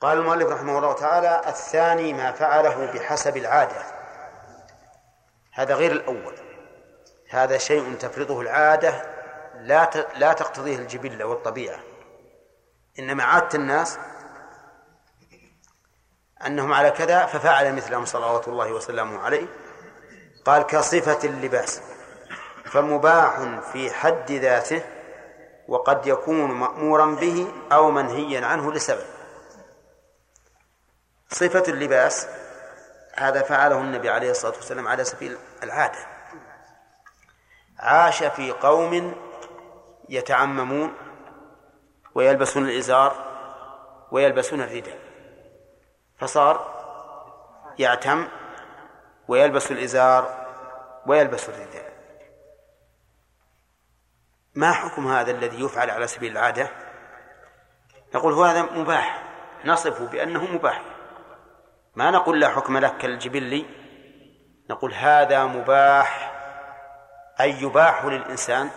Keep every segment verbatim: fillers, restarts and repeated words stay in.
قال المؤلف رحمه الله تعالى: الثاني ما فعله بحسب العادة. هذا غير الأول، هذا شيء تفرضه العادة لا لا تقتضيه الجبلة والطبيعة، إنما عادة الناس أنهم على كذا ففعل مثلهم صلوات الله وسلامه عليه. قال: كصفة اللباس، فمباح في حد ذاته وقد يكون مأمورا به أو منهيا عنه لسبب. صفة اللباس هذا فعله النبي عليه الصلاة والسلام على سبيل العادة، عاش في قوم يتعممون ويلبسون الإزار ويلبسون الرداء، فصار يعتم ويلبس الإزار ويلبس الرداء. ما حكم هذا الذي يفعل على سبيل العادة؟ نقول هو هذا مباح، نصفه بأنه مباح، ما نقول لا حكم لك كالجبلي، نقول هذا مباح، أي يباح للإنسان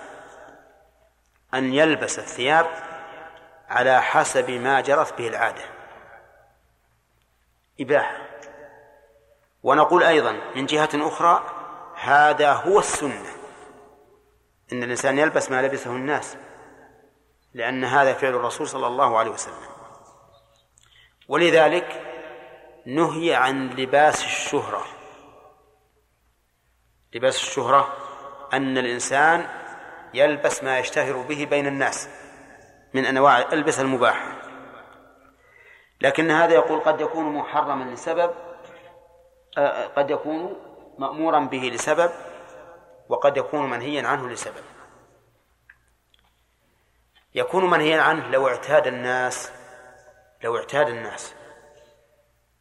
أن يلبس الثياب على حسب ما جرت به العادة، إباحة. ونقول أيضا من جهة أخرى هذا هو السنة، إن الإنسان يلبس ما لبسه الناس، لأن هذا فعل الرسول صلى الله عليه وسلم. ولذلك نهي عن لباس الشهرة، لباس الشهرة أن الإنسان يلبس ما يشتهر به بين الناس من أنواع الألبس المباحة، لكن هذا يقول قد يكون محرما لسبب، قد يكون مأمورا به لسبب، وقد يكون منهيا عنه لسبب. يكون منهيا عنه لو اعتاد الناس لو اعتاد الناس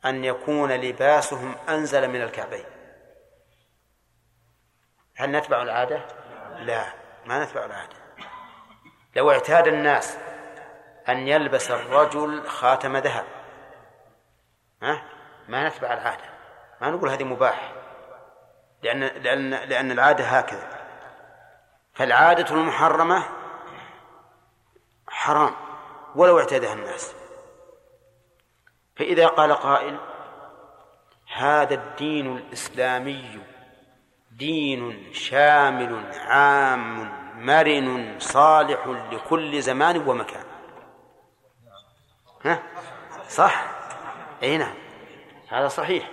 أن يكون لباسهم أنزل من الكعبين، هل نتبع العادة؟ لا، ما نتبع العادة. لو اعتاد الناس أن يلبس الرجل خاتم ذهب، ها؟ ما نتبع العادة، ما نقول هذه مباح، لأن, لأن, لأن العادة هكذا. فالعادة المحرمة حرام ولو اعتادها الناس. فإذا قال قائل: هذا الدين الإسلامي دين شامل عام مرن صالح لكل زمان ومكان، ها؟ صح، اي نعم، هذا صحيح،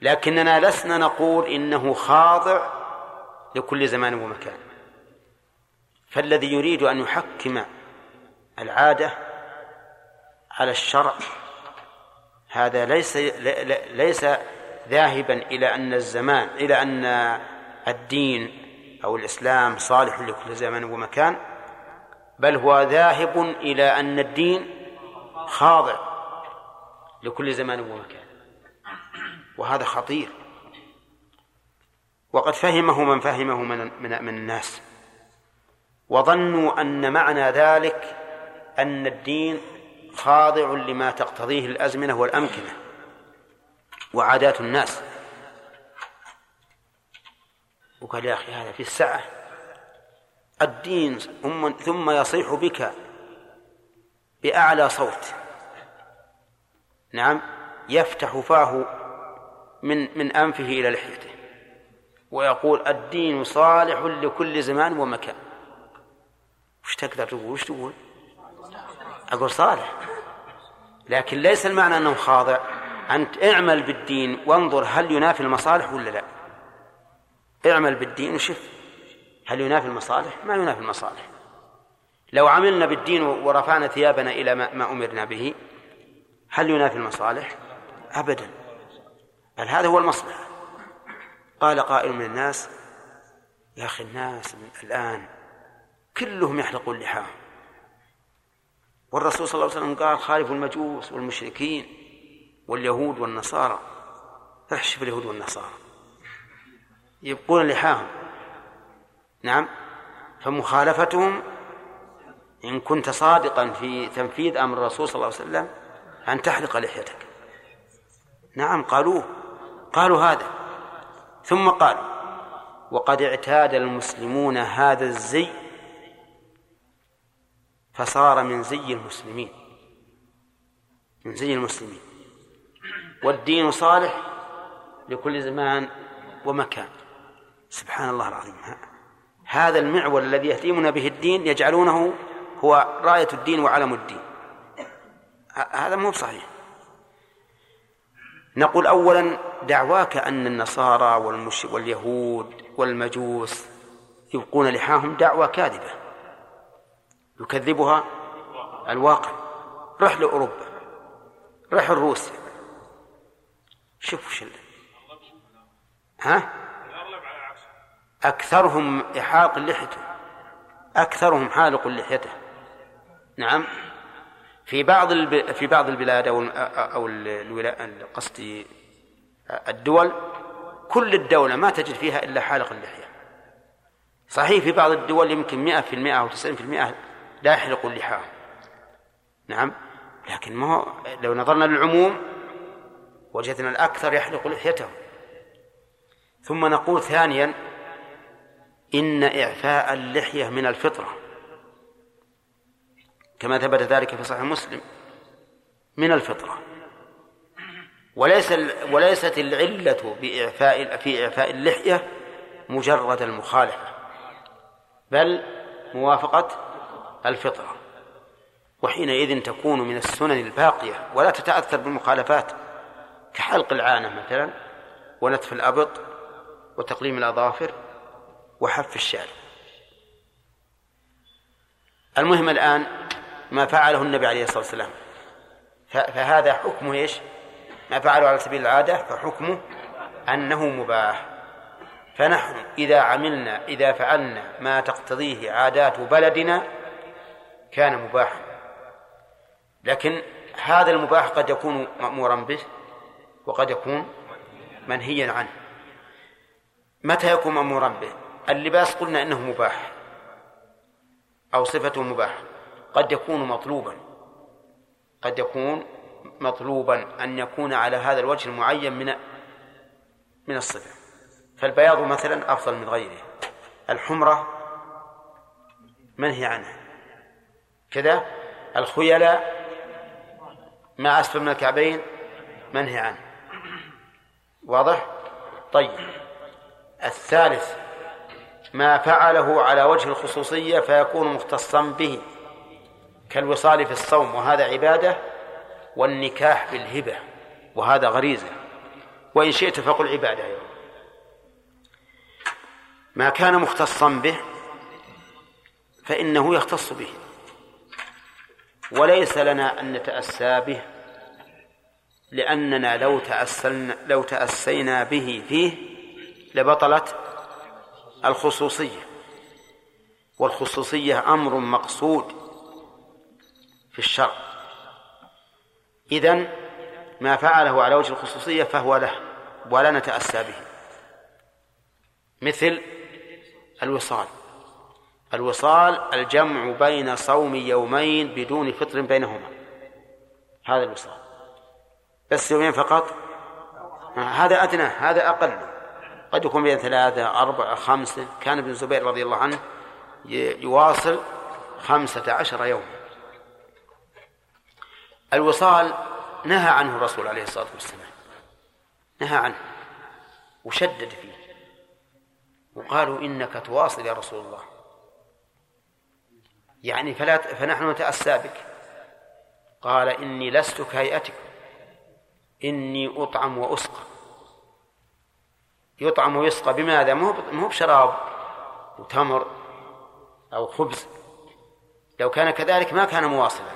لكننا لسنا نقول إنه خاضع لكل زمان ومكان. فالذي يريد أن يحكم العادة على الشرع هذا ليس ليس ذاهبا إلى أن الزمان إلى أن الدين أو الإسلام صالح لكل زمان ومكان، بل هو ذاهب إلى أن الدين خاضع لكل زمان ومكان، وهذا خطير، وقد فهمه من فهمه من, من, من الناس، وظنوا أن معنى ذلك أن الدين خاضع لما تقتضيه الأزمنة والأمكنة وعادات الناس. وقال: يا أخي هذا في الساعة الدين، ثم يصيح بك بأعلى صوت، نعم، يفتح فاه من من أنفه إلى لحيته ويقول: الدين صالح لكل زمان ومكان. وش تقدر تقول؟ وش تقول؟ أقول صالح، لكن ليس المعنى أنه خاضع. أنت اعمل بالدين وانظر هل ينافي المصالح ولا لا، اعمل بالدين وشف هل ينافي المصالح، ما ينافي المصالح. لو عملنا بالدين ورفعنا ثيابنا إلى ما أمرنا به هل ينافي المصالح؟ أبدا، بل هذا هو المصلحة. قال قائل من الناس: يا أخي الناس الآن كلهم يحلقون لحاهم، والرسول صلى الله عليه وسلم قال: خالفوا المجوس والمشركين واليهود والنصارى. احشف اليهود والنصارى يبقون لحاهم، نعم، فمخالفتهم إن كنت صادقا في تنفيذ أمر الرسول صلى الله عليه وسلم أن تحلق لحيتك. نعم، قالوه قالوا هذا. ثم قالوا: وقد اعتاد المسلمون هذا الزي فصار من زي المسلمين. زي المسلمين. والدين صالح لكل زمان ومكان. سبحان الله العظيم. هذا المعول الذي يهتمون به الدين يجعلونه هو راية الدين وعلم الدين. هذا مو صحيح. نقول أولا دعواك أن النصارى والمش واليهود والمجوس يبقون لحاهم دعوة كاذبة يكذبها الواقع. رح لأوروبا، رح الروس، شوفوا شلة ها؟ أكثرهم إحاق لحيته، أكثرهم حالق لحيته. نعم، في بعض الب... في بعض البلاد أو أو الولاء قصدي الدول، كل الدولة ما تجد فيها إلا حالق اللحية. صحيح في بعض الدول يمكن مئة في المئة أو تسعين في المئة لا يحلق اللحى. نعم، لكن ما هو لو نظرنا للعموم وجدنا الأكثر يحلق لحيته. ثم نقول ثانيا إن إعفاء اللحية من الفطرة كما ثبت ذلك في صحيح مسلم، من الفطرة، وليس وليست العلة بإعفاء في إعفاء اللحية مجرد المخالفة، بل موافقة الفطرة، وحينئذ تكون من السنن الباقية ولا تتأثر بالمخالفات، كحلق العانة مثلا، ونتف الأبط، وتقليم الأظافر، وحف الشارب. المهم الآن ما فعله النبي عليه الصلاة والسلام، فهذا حكمه إيش؟ ما فعله على سبيل العادة فحكمه أنه مباح. فنحن إذا عملنا إذا فعلنا ما تقتضيه عادات بلدنا كان مباحا. لكن هذا المباح قد يكون مأمورا به وقد يكون منهيا عنه. متى يكون مأمورا به؟ اللباس قلنا إنه مباح أو صفته مباح، قد يكون مطلوبا، قد يكون مطلوبا أن يكون على هذا الوجه المعين من من الصفة. فالبياض مثلا أفضل من غيره، الحمرة منهي عنها كذا، الخيلاء ما أسفل من الكعبين منهي عنه. واضح؟ طيب، الثالث ما فعله على وجه الخصوصية فيكون مختصا به، كالوصال في الصوم وهذا عبادة، والنكاح بالهبة وهذا غريزة، وإن شئت فقل عبادة. أيضا ما كان مختصا به فإنه يختص به، وليس لنا أن نتأسى به، لأننا لو تأسينا لو تأسينا به فيه لبطلت الخصوصية، والخصوصية أمر مقصود في الشرع. إذن ما فعله على وجه الخصوصية فهو له ولا نتأسى به، مثل الوصال. الوصال الجمع بين صوم يومين بدون فطر بينهما، هذا الوصال، بس يومين فقط، هذا أدنى هذا أقل، قد يكون بين ثلاثة أربعة خمسة. كان ابن الزبير رضي الله عنه يواصل خمسة عشر يوم. الوصال نهى عنه الرسول عليه الصلاة والسلام، نهى عنه وشدد فيه، وقالوا إنك تواصل يا رسول الله، يعني فلا فنحن نتأسى بك. قال إني لست كهيئتك، إني أطعم وأسقى. يطعم ويسقى بماذا؟ مو بشراب وتمر أو خبز، لو كان كذلك ما كان مواصلا،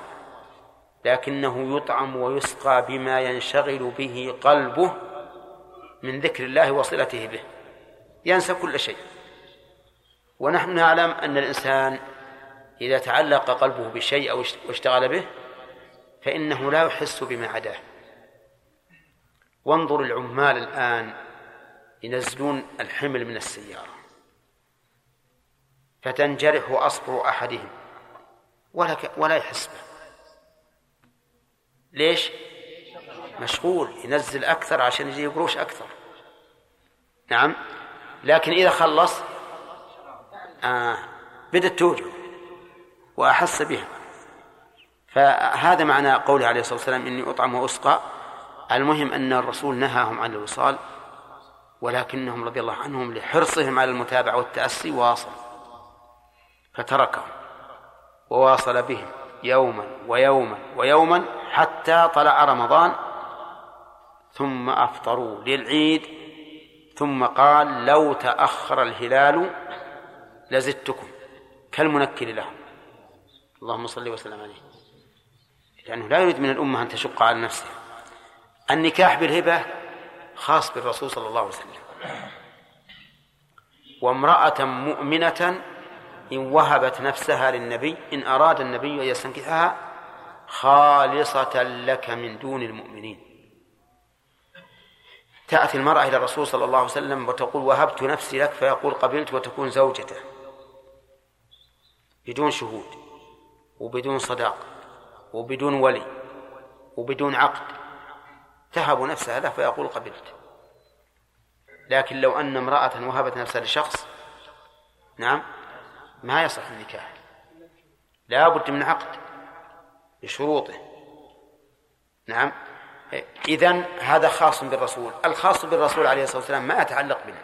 لكنه يطعم ويسقى بما ينشغل به قلبه من ذكر الله وصلته به، ينسى كل شيء. ونحن نعلم أن الإنسان إذا تعلق قلبه بشيء أو اشتغل به فإنه لا يحس بما عداه. وانظر العمال الآن ينزلون الحمل من السيارة فتنجرح أصبع أحدهم ولا, ك... ولا يحس به. ليش؟ مشغول، ينزل أكثر عشان يجي قروش أكثر. نعم، لكن إذا خلص آه بدأت توجع وأحس بها. فهذا معنى قوله عليه الصلاة والسلام إني أطعم وأسقى. المهم أن الرسول نهاهم عن الوصال، ولكنهم رضي الله عنهم لحرصهم على المتابعة والتأسي واصل فتركهم، وواصل بهم يوما ويوما ويوما حتى طلع رمضان، ثم أفطروا للعيد، ثم قال لو تأخر الهلال لزدتكم كالمنكر لهم. اللهم صل وسلم عليه، لأنه لا يريد من الأمة أن تشق على نفسها. النكاح بالهبة خاص بالرسول صلى الله عليه وسلم، وامرأة مؤمنة إن وهبت نفسها للنبي إن أراد النبي أن يستنكحها خالصة لك من دون المؤمنين. تأتي المرأة إلى الرسول صلى الله عليه وسلم وتقول وهبت نفسي لك، فيقول قبلت وتكون زوجته بدون شهود وبدون صداق وبدون ولي وبدون عقد، تهب نفسها له فيقول قبلت. لكن لو أن امرأة وهبت نفسها لشخص نعم ما يصح النكاح، لا بد من عقد بشروطه. نعم إذن هذا خاص بالرسول. الخاص بالرسول عليه الصلاة والسلام ما أتعلق به،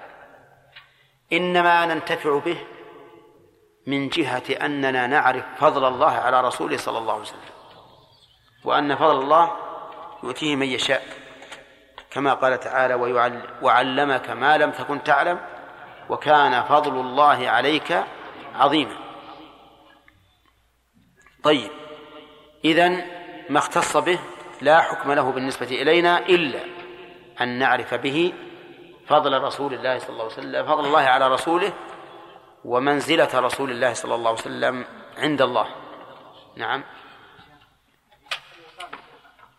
إنما ننتفع به من جهة أننا نعرف فضل الله على رسوله صلى الله عليه وسلم، وأن فضل الله يؤتيه من يشاء، كما قال تعالى وعلمك ما لم تكن تعلم وكان فضل الله عليك عظيما. طيب إذن ما اختص به لا حكم له بالنسبة إلينا إلا أن نعرف به فضل رسول الله صلى الله عليه وسلم، فضل الله على رسوله ومنزلة رسول الله صلى الله عليه وسلم عند الله. نعم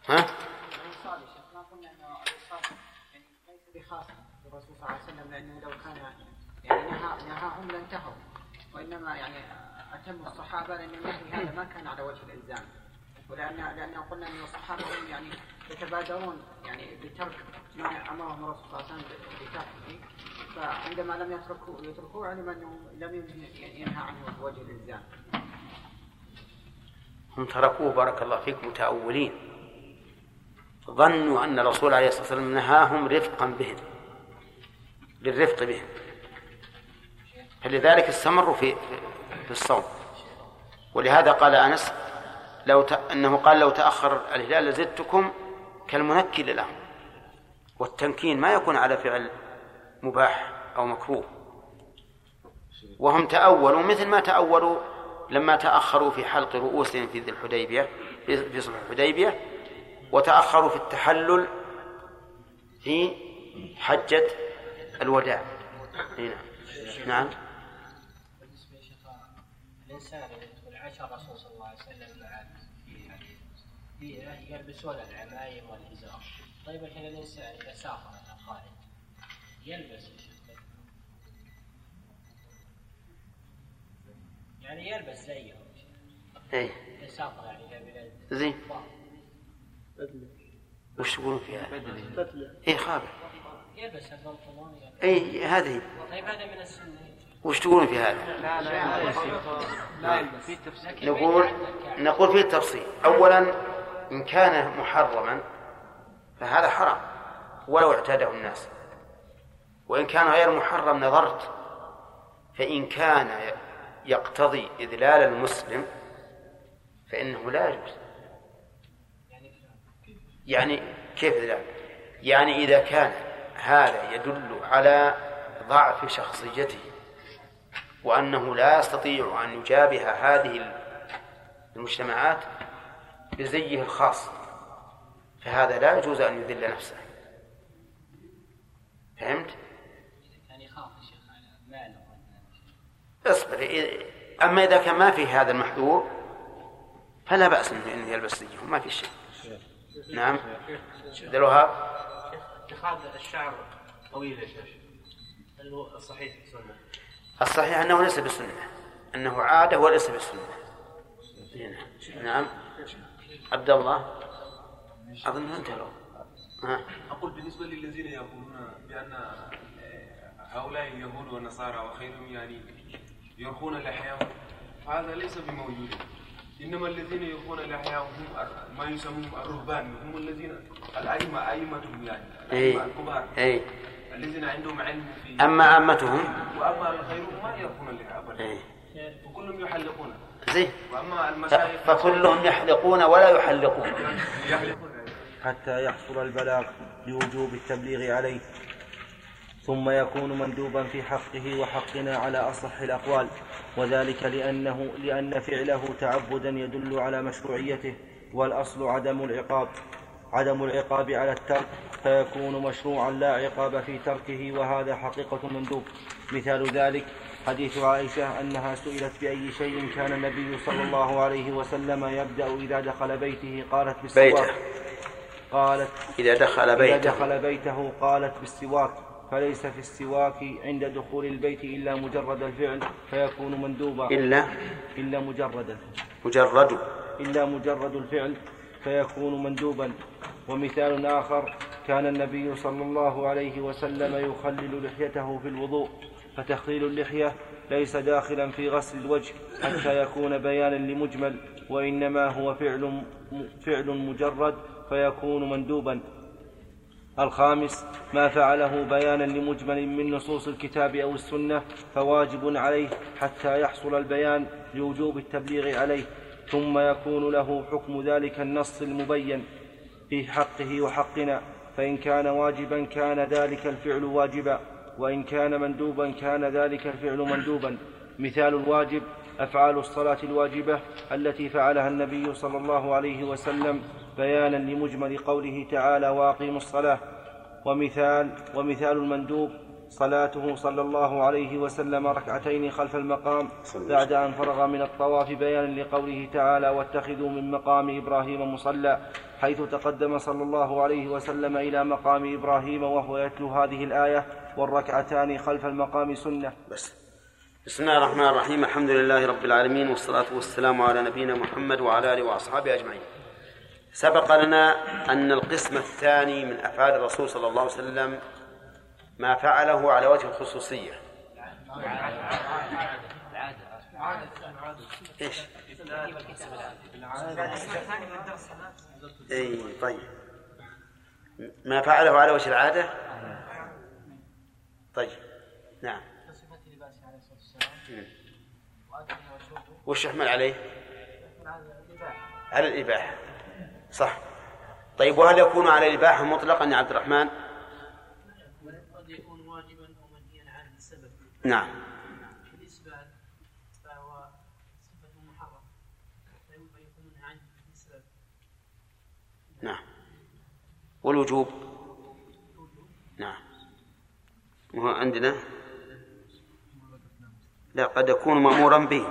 ها؟ وإنما يعني أتم الصحابة لأن النهي هذا ما كان على وجه الإلزام، ولأن لأن قلنا أن الصحابة هم يعني يتبادرون يعني بترك ما أمرهم الرسول صلى الله عليه وسلم بتركه، فعندما لم يتركوا يتركوه علما أنه لم ينهى عنه وجه الإلزام. هم تركوه بارك الله فيك متأولين، ظنوا أن الرسول عليه الصلاة والسلام نهاهم رفقا بهم للرفق بهم، فلذلك استمروا في في الصوم. ولهذا قال أنس لو ت... أنه قال لو تأخر الهلال لزدتكم كالمنكل له. والتنكين ما يكون على فعل مباح أو مكروه، وهم تأولوا مثل ما تأولوا لما تأخروا في حلق رؤوسهم في ذي الحديبية في صلح الحديبية، وتأخروا في التحلل في حجة الوداع. هنا. نعم الإنسان يدخل عشر رسول صلى الله عليه وسلم معه في يلبسون العمايم والإزار. طيب الحين الإنسان إذا سافر إلى الخارج يلبس يعني يلبس زيه إيه يسافر يعني بلاد زين وش يقولون فيها إيه خابر يلبس البنطلون إيه هذه. طيب هذا من السنة وش تقولون في هذا؟ لا لا لا في تفصيل. نقول نقول فيه تفصيل. أولا إن كان محرما فهذا حرام ولو اعتاده الناس، وإن كان غير محرم نظرت، فإن كان يقتضي إذلال المسلم فإنه لا يجوز. يعني كيف إذلال؟ يعني إذا كان هذا يدل على ضعف شخصيته وأنه لا يستطيع أن يجابه هذه المجتمعات بزيه الخاص، فهذا لا يجوز أن يذل نفسه. فهمت؟ اصبر. أما إذا كان ما في هذا المحذور فلا بأس أن يلبس زيه ما في شيء. نعم دلوها اتخاذ الشعر طويل يا شيخ الصحيح سنة. الصحيح أنه ليس بالسنة، أنه عادة وليس بالسنة. نعم عبد الله أظن أنت لو أقول بالنسبة للذين يقولون بأن هؤلاء اليهود والنصارى وخيرهم يعني يرخون لحيهم، هذا ليس بموجود. إنما الذين يكون الأحياء هم ما يسمون الرهبان، هم الذين الأئمة أئمتهم يعني الأئمة الكبار أي. الذين عندهم علم في أما أمتهم وأما الخير ما يكون لها أبدا وكلهم يحلقون زي وأما المشايخ فكلهم يحلقون ولا يحلقون حتى يحصل البلاغ لوجوب التبليغ عليه، ثم يكون مندوبا في حقه وحقنا على أصح الأقوال، وذلك لأنه لأن فعله تعبدا يدل على مشروعيته، والأصل عدم العقاب عدم العقاب على الترك، فيكون مشروعا لا عقاب في تركه، وهذا حقيقة المندوب. مثال ذلك حديث عائشة أنها سئلت بأي شيء كان النبي صلى الله عليه وسلم يبدأ إذا دخل بيته، قالت بالسواك قالت إذا دخل بيته, إذا دخل بيته قالت بالسواك، فليس في السواك عند دخول البيت إلا مجرد الفعل فيكون مندوبا إلا إلا مجردا مجرد إلا مجرد الفعل فيكون مندوبا. ومثال آخر كان النبي صلى الله عليه وسلم يخلل لحيته في الوضوء، فتخليل اللحية ليس داخلا في غسل الوجه حتى يكون بيانا لمجمل، وإنما هو فعل فعل مجرد فيكون مندوبا. الخامس ما فعله بيانا لمجمل من نصوص الكتاب أو السنة فواجب عليه حتى يحصل البيان لوجوب التبليغ عليه، ثم يكون له حكم ذلك النص المبين في حقه وحقنا، فإن كان واجبا كان ذلك الفعل واجبا، وإن كان مندوبا كان ذلك الفعل مندوبا. مثال الواجب أفعال الصلاة الواجبة التي فعلها النبي صلى الله عليه وسلم بيانا لمجمل قوله تعالى وأقيموا الصلاة. ومثال, ومثال المندوب صلاته صلى الله عليه وسلم ركعتين خلف المقام بعد أن فرغ من الطواف بيانا لقوله تعالى واتخذوا من مقام إبراهيم مصلى، حيث تقدم صلى الله عليه وسلم إلى مقام إبراهيم وهو يتلو هذه الآية، والركعتان خلف المقام سنة. بس. بسم الله الرحمن الرحيم، الحمد لله رب العالمين، والصلاة والسلام على نبينا محمد وعلى آله وأصحابه أجمعين. سبق لنا أن القسم الثاني من أفعال الرسول صلى الله عليه وسلم ما فعله على وجه الخصوصية. إيش؟ إيه طيب ما فعله على وجه العادة. طيب نعم. وش يحمل عليه؟ على الإباحة صح. طيب وهل يكون على الإباحة مطلقا يا عبد الرحمن؟ قد يكون واجبا أو منهيا عنه السبب. نعم. بالنسبة فهو صفة محرم فينبغي يكون عنه السبب. نعم. والوجوب؟ نعم. وهو عندنا لا قد يكون مأمورا به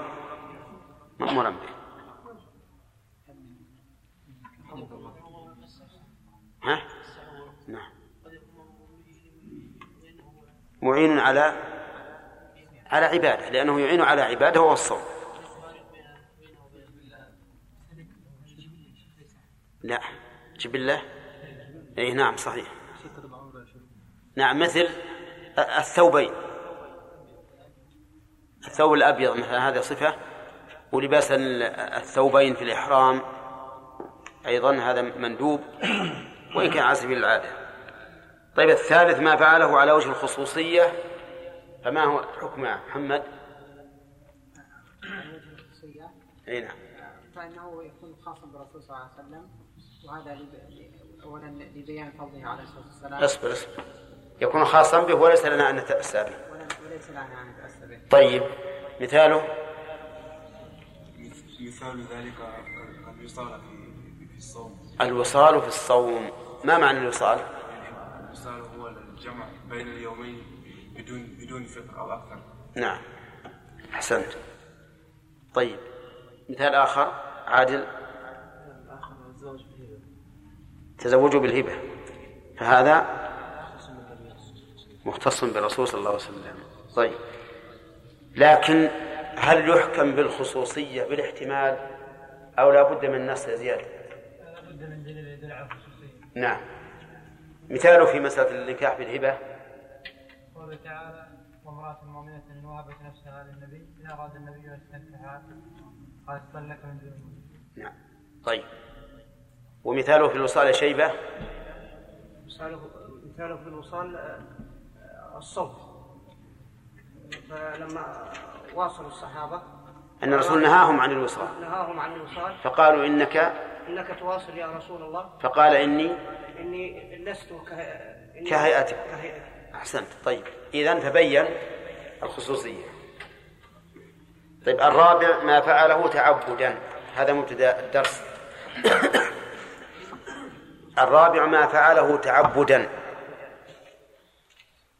مأمورا به ها؟ نعم معين على على عباده لأنه يعين على عباده والصوم. لا جب الله أي نعم صحيح نعم مثل الثوبين الثوب الأبيض مثلا هذا صفة، ولباس الثوبين في الإحرام أيضا هذا مندوب وإن كان على سبيل العادة. طيب الثالث ما فعله على وجه الخصوصية فما هو حكمه محمد؟ على وجه الخصوصية أي نعم فإنه يكون خاصا بالرسول صلى الله عليه وسلم، وهذا أولا لبيان فضله عليه الصلاة والسلام. أصبر أصبر يكون خاصا به وليس لنا أن نتأسى به. طيب مثاله مثال ذلك الوصال في الصوم. الوصال في الصوم ما معنى الوصال؟ الوصال هو الجمع بين اليومين بدون بدون فطر أو أكثر. نعم حسنت. طيب مثال آخر عادل تزوجوا بالهبة فهذا مختص بالرسول صلى الله عليه وسلم. طيب لكن هل يحكم بالخصوصية بالاحتمال أو لا بد من نص زيادة؟ لا بد من دليل يدل على الخصوصية. نعم مثاله في مسألة النكاح بالهبة قال تعالى وامرأة مؤمنة وهبت نفسها للنبي إن أراد النبي أن يستنكحها نعم. طيب ومثاله في الوصال شيبة. مثاله في الوصال الصوت، فلما واصلوا الصحابة أن الرسول نهاهم عن الوصال نهاهم عن الوصال فقالوا إنك إنك تواصل يا رسول الله، فقال إني إني لست كهيئتك. أحسنت. طيب إذن فبين الخصوصية. طيب الرابع ما فعله تعبدا، هذا مبتدأ الدرس. الرابع ما فعله تعبدا،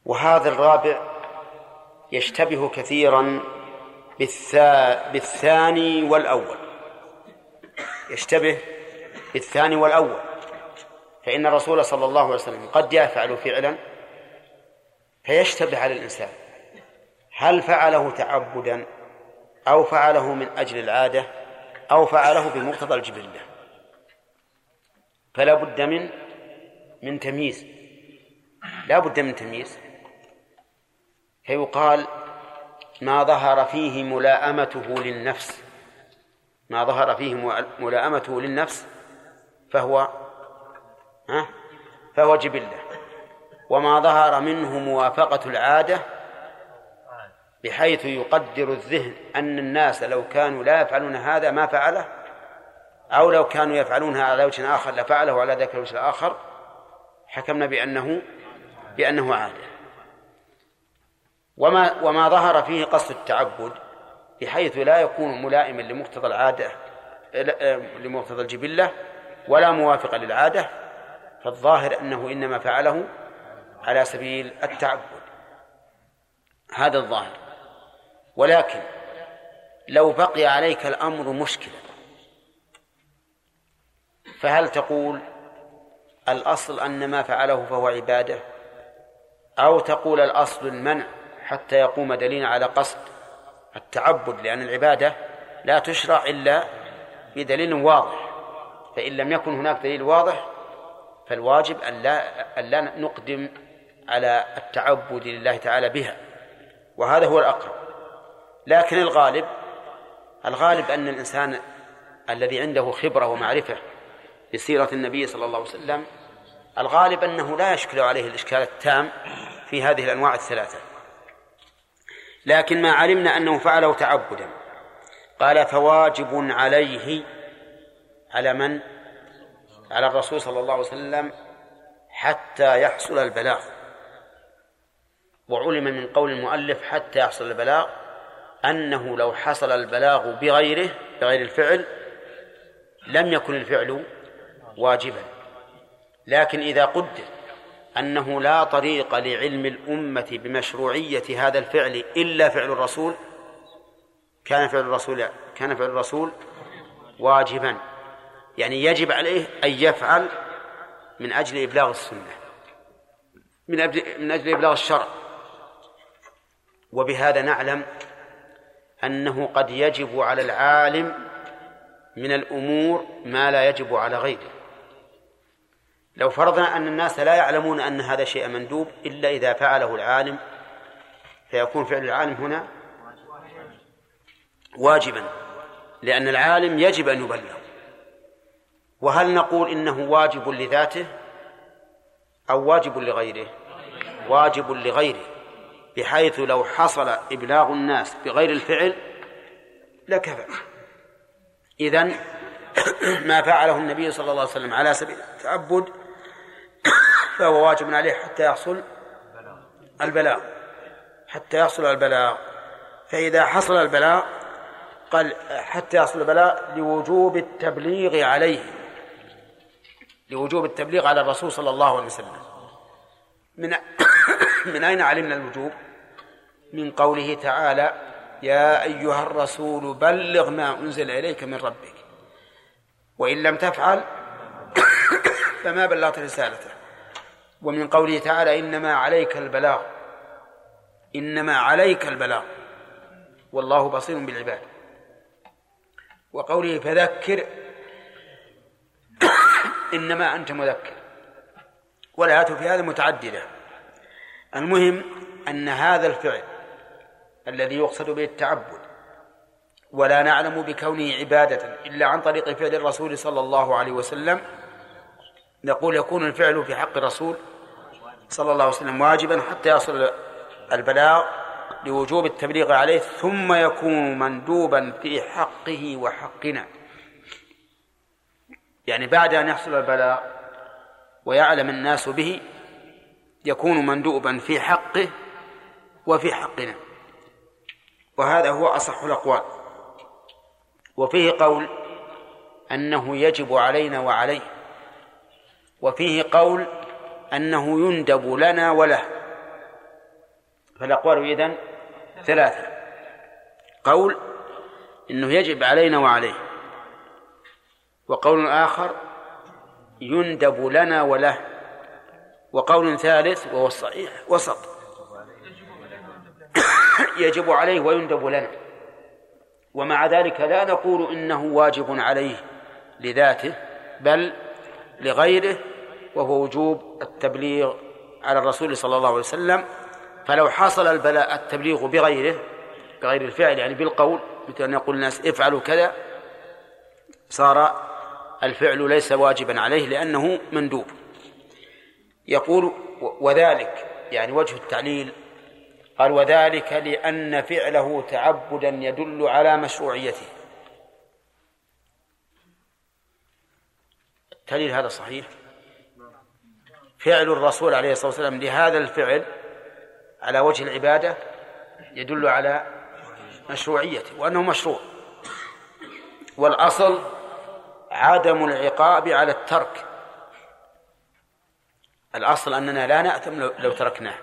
وهذا الرابع يشتبه كثيرا بالثا... بالثاني والأول، يشتبه بالثاني والأول، فإن الرسول صلى الله عليه وسلم قد يفعل فعلا فيشتبه على الإنسان هل فعله تعبدا أو فعله من أجل العادة أو فعله بمقتضى الجبلة، فلا بد من من تمييز، لا بد من تمييز. فيقال ما ظهر فيه ملاءمته للنفس، ما ظهر فيه ملاءمته للنفس فهو ها فهو جبلة، وما ظهر منه موافقة العادة بحيث يقدر الذهن أن الناس لو كانوا لا يفعلون هذا ما فعله، أو لو كانوا يفعلونها على وجه آخر لفعله على ذاك الوجه الآخر، حكمنا بأنه بأنه عادة. وما وما ظهر فيه قصد التعبد بحيث لا يكون ملائما لمقتضى العادة لمقتضى الجبلة ولا موافقا للعادة، فالظاهر أنه إنما فعله على سبيل التعبد، هذا الظاهر. ولكن لو بقي عليك الأمر مشكلة، فهل تقول الأصل أن ما فعله فهو عبادة، أو تقول الأصل المنع حتى يقوم دليل على قصد التعبد، لأن العبادة لا تشرع إلا بدليل واضح، فإن لم يكن هناك دليل واضح فالواجب أن لا, أن لا نقدم على التعبد لله تعالى بها، وهذا هو الأقرب. لكن الغالب الغالب أن الإنسان الذي عنده خبرة ومعرفة بسيرة النبي صلى الله عليه وسلم، الغالب أنه لا يشكل عليه الإشكال التام في هذه الأنواع الثلاثة. لكن ما علمنا أنه فعله تعبدا قال فواجب عليه، على من؟ على الرسول صلى الله عليه وسلم حتى يحصل البلاغ. وعلم من قول المؤلف حتى يحصل البلاغ أنه لو حصل البلاغ بغيره بغير الفعل لم يكن الفعل واجبا، لكن إذا قدر أنه لا طريق لعلم الأمة بمشروعية هذا الفعل إلا فعل الرسول كان فعل الرسول كان فعل الرسول واجبا، يعني يجب عليه أن يفعل من أجل إبلاغ السنة من أجل من أجل إبلاغ الشرع. وبهذا نعلم أنه قد يجب على العالم من الأمور ما لا يجب على غيره. لو فرضنا أن الناس لا يعلمون أن هذا شيء مندوب إلا إذا فعله العالم، فيكون فعل العالم هنا واجبا، لأن العالم يجب أن يبلغ. وهل نقول إنه واجب لذاته أو واجب لغيره؟ واجب لغيره، بحيث لو حصل إبلاغ الناس بغير الفعل لكفى. إذن ما فعله النبي صلى الله عليه وسلم على سبيل التعبد فهو واجب عليه حتى يحصل البلاغ حتى يحصل البلاغ فإذا حصل البلاغ قال حتى يحصل البلاغ لوجوب التبليغ عليه، لوجوب التبليغ على الرسول صلى الله عليه وسلم. من من أين علمنا الوجوب؟ من قوله تعالى يا أيها الرسول بلغ ما أنزل إليك من ربك وإن لم تفعل فما بلغت رسالته. ومن قوله تعالى إنما عليك البلاغ إنما عليك البلاغ والله بصير بالعباد. وقوله فذكر إنما أنت مذكر، والآيات في هذا متعددة. المهم أن هذا الفعل الذي يقصد به التعبد ولا نعلم بكونه عبادة إلا عن طريق فعل الرسول صلى الله عليه وسلم، نقول يكون الفعل في حق الرسول صلى الله عليه وسلم واجبا حتى يصل البلاغ لوجوب التبليغ عليه، ثم يكون مندوبا في حقه وحقنا. يعني بعد أن يحصل البلاغ ويعلم الناس به يكون مندوبا في حقه وفي حقنا، وهذا هو أصح الأقوال. وفيه قول أنه يجب علينا وعليه، وفيه قول أنه يندب لنا وله. فالأقوال إذن ثلاثة: قول أنه يجب علينا وعليه، وقول آخر يندب لنا وله، وقول ثالث وهو الصحيح وسط يجب عليه ويندب لنا. ومع ذلك لا نقول إنه واجب عليه لذاته بل لغيره، وهو وجوب التبليغ على الرسول صلى الله عليه وسلم. فلو حصل البلاء التبليغ بغيره، بغير الفعل يعني بالقول، مثل أن يقول الناس افعلوا كذا، صار الفعل ليس واجبا عليه لأنه مندوب. يقول وذلك، يعني وجه التعليل، قال وذلك لأن فعله تعبدا يدل على مشروعيته. التعليل هذا صحيح، فعل الرسول عليه الصلاة والسلام لهذا الفعل على وجه العبادة يدل على مشروعيته وأنه مشروع. والأصل عدم العقاب على الترك، الأصل أننا لا نأثم لو تركناه،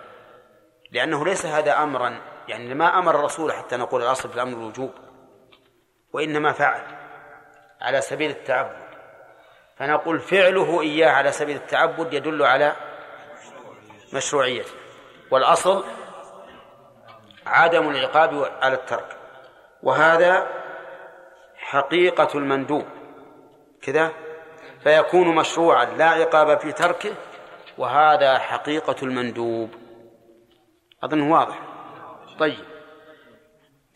لأنه ليس هذا أمرا، يعني لما أمر الرسول حتى نقول الأصل في الأمر الوجوب، وإنما فعل على سبيل التعبد، فنقول فعله إياه على سبيل التعبد يدل على مشروعيته، والأصل عدم العقاب على الترك. وهذا حقيقة المندوب كذا، فيكون مشروعا لا عقاب في تركه، وهذا حقيقة المندوب. أظن واضح. طيب،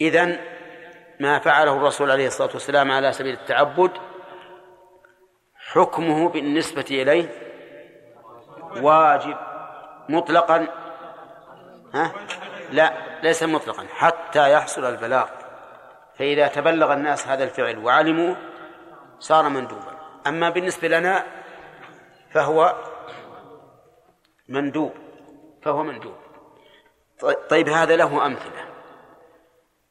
إذن ما فعله الرسول عليه الصلاة والسلام على سبيل التعبد حكمه بالنسبة إليه واجب مطلقا؟ ها؟ لا، ليس مطلقا، حتى يحصل البلاغ. فإذا تبلغ الناس هذا الفعل وعلموا صار مندوبا. أما بالنسبة لنا فهو مندوب، فهو مندوب. طيب، هذا له أمثلة،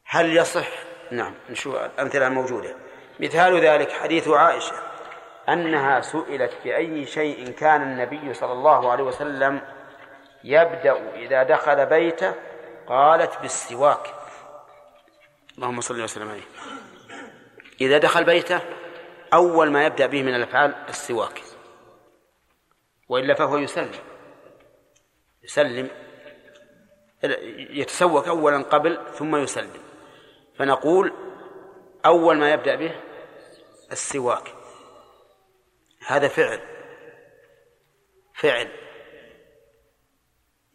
هل يصح؟ نعم، نشوف الأمثلة الموجودة. مثال ذلك حديث عائشة أنها سئلت بأي شيء كان النبي صلى الله عليه وسلم يبدأ إذا دخل بيته، قالت بالسواك. اللهم صل وسلم عليه. إذا دخل بيته أول ما يبدأ به من الأفعال السواك، وإلا فهو يسلم يسلم يتسوك أولا قبل ثم يسلم، فنقول أول ما يبدأ به السواك. هذا فعل فعل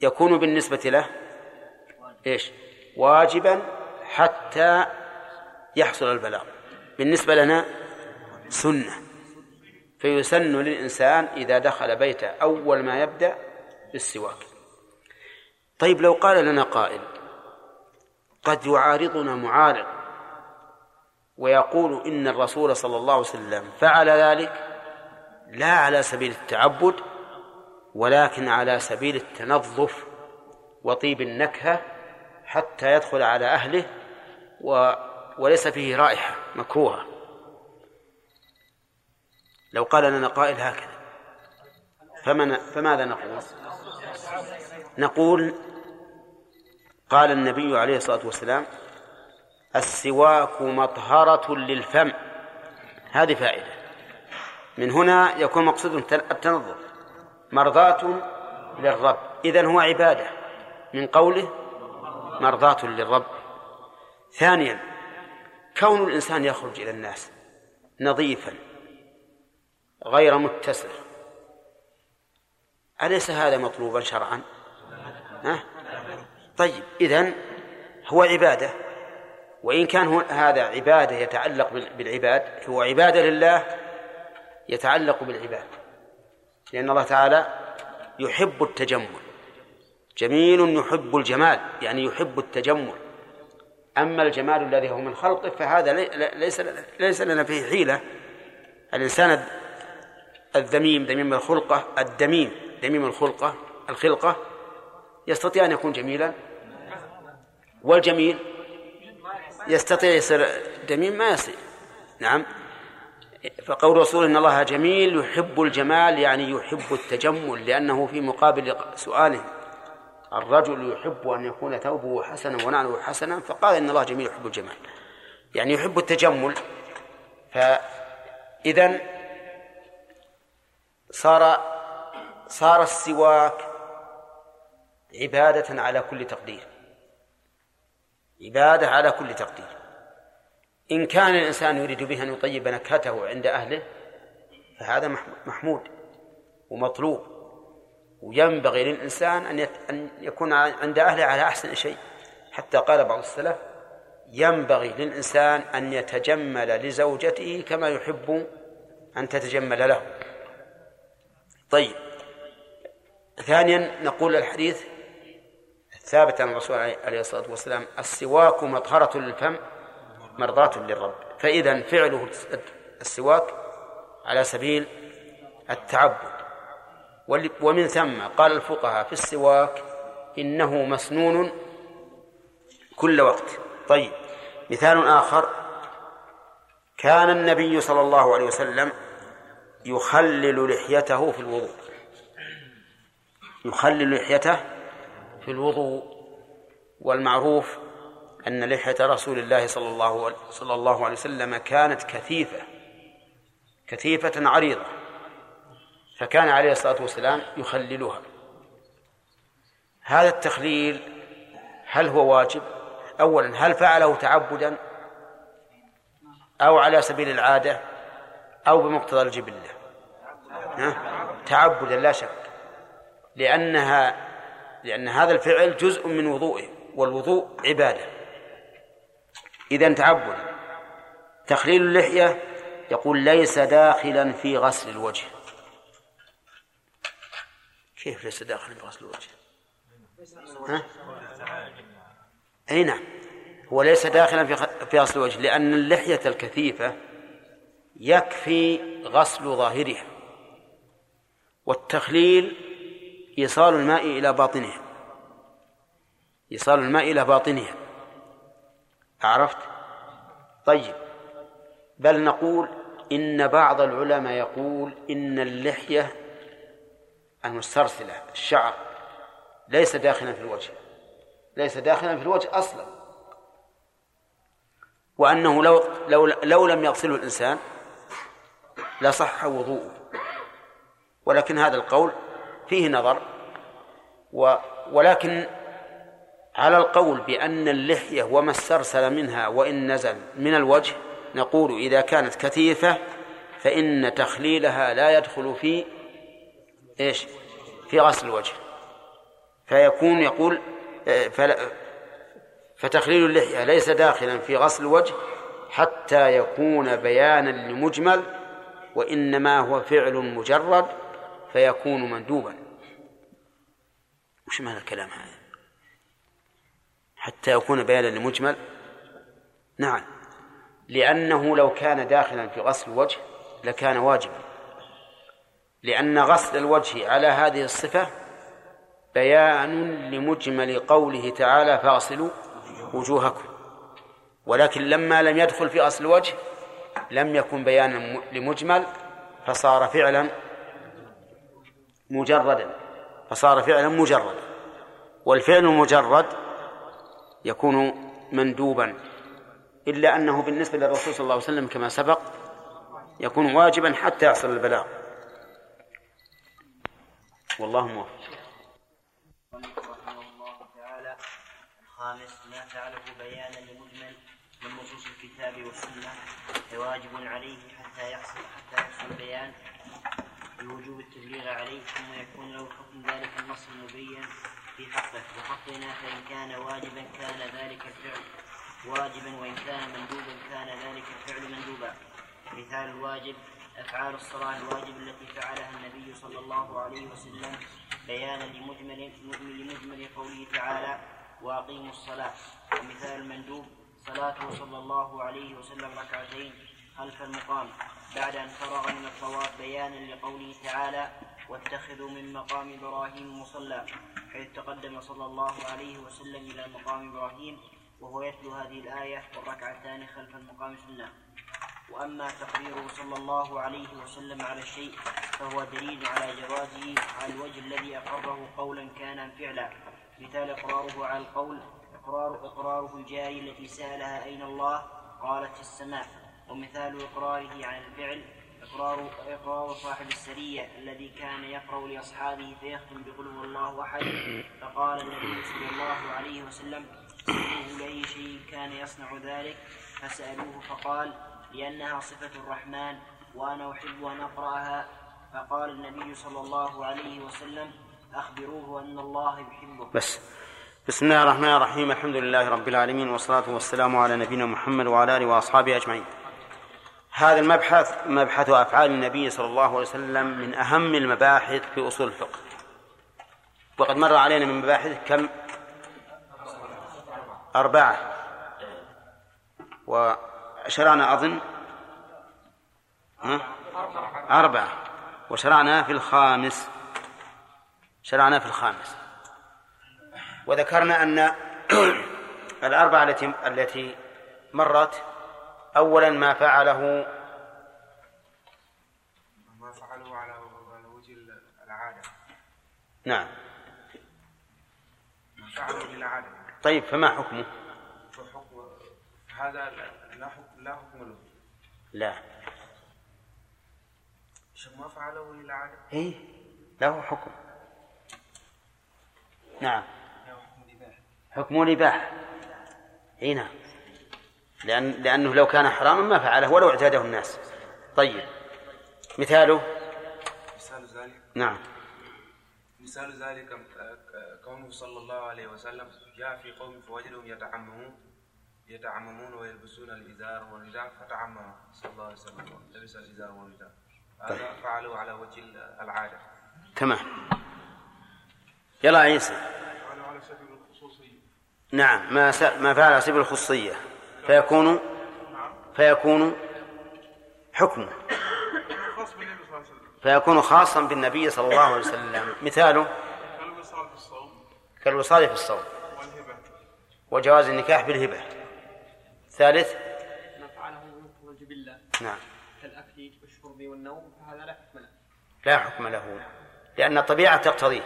يكون بالنسبة له إيش؟ واجبا حتى يحصل البلاغ. بالنسبة لنا سنة، فيسن للإنسان إذا دخل بيته أول ما يبدأ بالسواك. طيب، لو قال لنا قائل قد يعارضنا معارض ويقول إن الرسول صلى الله عليه وسلم فعل ذلك لا على سبيل التعبد ولكن على سبيل التنظف وطيب النكهة حتى يدخل على أهله و... وليس فيه رائحة مكروهة. لو قال لنا قائل هكذا فمن... فماذا نقول؟ نقول قال النبي عليه الصلاة والسلام السواك مطهرة للفم، هذه فائدة. من هنا يكون مقصود التنظف، مرضاة للرب، إذن هو عبادة من قوله مرضاة للرب. ثانيا، كون الإنسان يخرج إلى الناس نظيفا غير متسع، أليس هذا مطلوبا شرعا؟ أه؟ طيب، إذن هو عبادة وإن كان هذا عبادة يتعلق بالعباد، هو عبادة لله يتعلق بالعباد، لأن الله تعالى يحب التجمل. جميل يحب الجمال، يعني يحب التجمل. أما الجمال الذي هو من خلقه فهذا ليس ليس لنا فيه حيلة. الإنسان الذميم ذميم الخلقة الدميم ذميم الخلقة الخلقة يستطيع أن يكون جميلا، والجميل يستطيع يصير دميم، ما يصير. نعم. فقول رسول إن الله جميل يحب الجمال يعني يحب التجمل، لأنه في مقابل سؤاله الرجل يحب أن يكون ثوبه حسنا ونعله حسنا، فقال إن الله جميل يحب الجمال، يعني يحب التجمل. فإذن صار صار السواك عبادة على كل تقدير، عبادة على كل تقدير. إن كان الإنسان يريد به أن يطيب نكهته عند أهله فهذا محمود ومطلوب، وينبغي للإنسان أن يكون عند أهله على أحسن شيء. حتى قال بعض السلف ينبغي للإنسان أن يتجمل لزوجته كما يحب أن تتجمل له. طيب، ثانيا نقول الحديث ثابت عن الرسول عليه الصلاة والسلام السواك مطهرة للفم مرضاة للرب. فإذا فعله السواك على سبيل التعبد، ومن ثم قال الفقهاء في السواك إنه مسنون كل وقت. طيب، مثال آخر، كان النبي صلى الله عليه وسلم يخلل لحيته في الوضوء، يخلل لحيته في الوضوء. والمعروف أن لحية رسول الله صلى الله صلى الله عليه وسلم كانت كثيفة كثيفة عريضة، فكان عليه الصلاة والسلام يخللها. هذا التخليل هل هو واجب؟ أولا هل فعله تعبدا أو على سبيل العادة أو بمقتضى الجبلة؟ تعبدا لا شك، لأنها لأن هذا الفعل جزء من وضوءه، والوضوء عبادة. إذن تعبد. تخليل اللحية يقول ليس داخلا في غسل الوجه. كيف ليس داخلا في غسل الوجه؟ ها؟ أي نعم، هو ليس داخلا في غسل الوجه لأن اللحية الكثيفة يكفي غسل ظاهرها، والتخليل إيصال الماء إلى باطنها، إيصال الماء إلى باطنها. عرفت؟ طيب، بل نقول إن بعض العلماء يقول إن اللحية المسترسلة الشعر ليس داخلا في الوجه، ليس داخلا في الوجه أصلا، وأنه لو لو لو لم يغسله الإنسان لصح وضوءه. ولكن هذا القول فيه نظر، و ولكن على القول بأن اللحية وما استرسل منها وإن نزل من الوجه نقول إذا كانت كثيفة فإن تخليلها لا يدخل في إيش في غسل الوجه، فيكون يقول فتخليل اللحية ليس داخلا في غسل الوجه حتى يكون بيانا لمجمل، وإنما هو فعل مجرد فيكون مندوبا. وش معنى الكلام هذا؟ حتى يكون بيانا لمجمل. نعم، لأنه لو كان داخلا في غسل الوجه لكان واجبا، لأن غسل الوجه على هذه الصفة بيان لمجمل قوله تعالى فاغسلوا وجوهكم، ولكن لما لم يدخل في غسل الوجه لم يكن بيانا لمجمل فصار فعلا مجردا فصار فعلا مجردا، والفعل المجرد يكون مندوبا، إلا أنه بالنسبة للرسول صلى الله عليه وسلم كما سبق يكون واجبا حتى يحصل البلاغ. والله موفق. الخامس ما تعلق بيانا لمجمل من نصوص الكتاب والسنة فواجب عليه حتى يحصل حتى يحصل بيان بوجوب التبليغ عليه، ثم يكون له حكم ذلك النص المبين في حقه وحقنا، فإن كان واجبا كان ذلك الفعل واجبا، وإن كان مندوبا كان ذلك الفعل مندوبا. مثال الواجب: أفعال الصلاة الواجب التي فعلها النبي صلى الله عليه وسلم بيانا لمجمل, لمجمل قوله تعالى: وأقيموا الصلاة. ومثال المندوب: صلاته صلى الله عليه وسلم ركعتين خلف المقام بعد أن فرغ من الطواف بيانا لقوله تعالى: واتخذوا من مقام إبراهيم مصلى، حيث تقدم صلى الله عليه وسلم إلى مقام إبراهيم وهو يتلو هذه الآية، والركعتان خلف المقام سنة. وأما تقريره صلى الله عليه وسلم على الشيء فهو دليل على جوازه على الوجه الذي أقره قولا كان فعلا. مثال إقراره على القول: إقرار إقراره الجاري التي سألها أين الله قالت في السماء. ومثال إقراره عن الفعل إقرار, إقرار صاحب السرية الذي كان يقرأ لأصحابه فيختم بقل هو الله أحد، فقال النبي صلى الله عليه وسلم: سألوه لأي شيء كان يصنع ذلك، فسألوه فقال: لأنها صفة الرحمن وأنا أحب أن أقرأها. فقال النبي صلى الله عليه وسلم: أخبروه أن الله يحبه. بس. بسم الله الرحمن الرحيم، الحمد لله رب العالمين، والصلاة والسلام على نبينا محمد وعلى آله وأصحابه أجمعين. هذا المبحث مبحث أفعال النبي صلى الله عليه وسلم من أهم المباحث في أصول الفقه، وقد مر علينا من مباحث كم؟ أربعة، وشرعنا أظن أربعة، وشرعنا في الخامس شرعنا في الخامس وذكرنا أن الأربعة التي التي مرت: أولا ما فعله ما فعله على وجه العادة. نعم، ما فعله بالعادة. طيب، فما حكمه؟ فحكم هذا لا حكم لا حكم له. لا، شو ما فعله للعادة؟ إيه، له حكم. نعم، حكم الإباحة. إيه نعم، لأن لأنه لو كان حراما ما فعله ولو اعتاده الناس. طيب، مثاله مثال ذلك نعم مثال ذلك قوله صلى الله عليه وسلم: جاء في قوم فوجدهم يتعممون يتعممون ويلبسون الإزار والرداء، فتعمم صلى الله عليه وسلم لبس الإزار والرداء. هذا طيب. فعلوا على وجه العادة. تمام. يلا عيسى. على سبيل الخصوصية. نعم، ما س... ما فعل على سبيل الخصوصية فيكون فيكون حكمه فيكون خاصا بالنبي صلى الله عليه وسلم. مثاله كالوصال في الصوم وجواز النكاح بالهبة. ثالث ما فعله من وجب الله. نعم، كالأكل والشرب والنوم، فهذا لا حكم له لا حكم له لأن الطبيعة تقتضيه.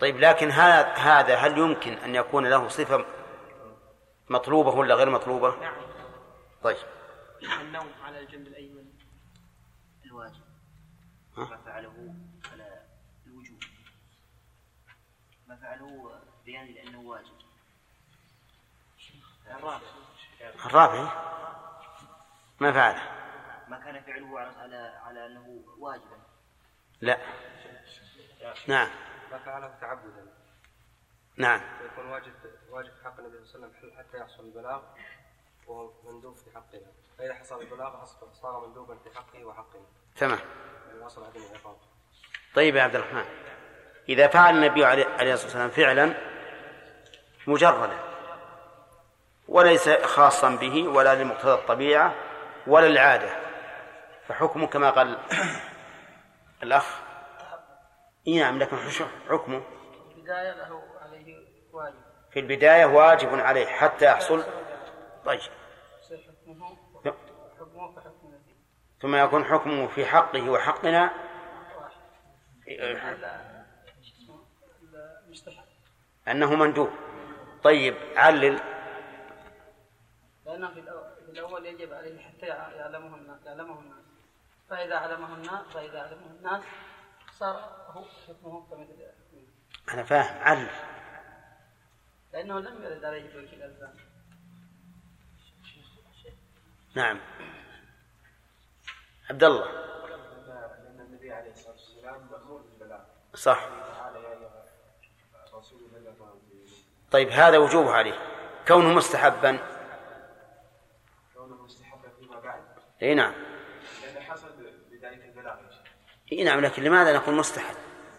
طيب، لكن هذا هل يمكن أن يكون له صفة مطلوبة ولا غير مطلوبة؟ نعم. طيب، النوم على الجنب الأيمن الواجب، ما فعله على الوجوب، ما فعله بيان لأنه واجب. الرابع الرابع ما فعله ما كان فعله على على أنه واجبا. لا. نعم، ما فعله تعبدا. نعم، يكون واجب واجب حق النبي صلى الله عليه وسلم حتى يحصل البلاغ، وهو مندوب في حقنا، فإذا حصل البلاغ صار مندوبا في حقه وحقنا. تمام. طيب يا عبد الرحمن، إذا فعل النبي عليه الصلاة والسلام فعلا مجردا وليس خاصا به ولا لمقتضى الطبيعة ولا العادة، فحكمه كما قال الأخ؟ نعم، لكن حكمه في البداية واجب عليه حتى يحصل. طيب، ثم يكون حكمه في حقه وحقنا أنه مندوب. طيب، علل. لأنه في الأول يجب عليه حتى يعلمه الناس، فإذا علمه الناس فإذا علمه الناس صار هو حكمه كمثل. أنا فاهم، علل لأنه لم يرد عليه توكيل الألزام. نعم، عبد الله. لأن النبي عليه الصلاة والسلام مأمور بالبلاغ. صح. طيب، هذا وجوبه عليه، كونه مستحبا اي نعم لأن حصل بذلك البلاغ. اي نعم، لكن لماذا نقول مستحب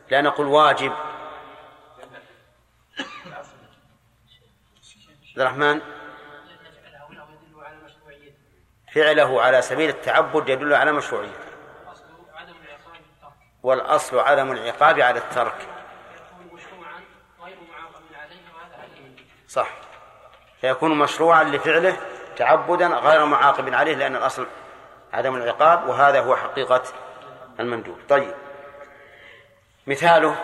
لا نقول واجب؟ عبد الرحمن فعله على سبيل التعبد يدل على مشروعيته، والأصل عدم العقاب على الترك. صح، فيكون مشروعا لفعله تعبدا غير معاقب عليه، لأن الأصل عدم العقاب، وهذا هو حقيقة المندوب. طيب، مثاله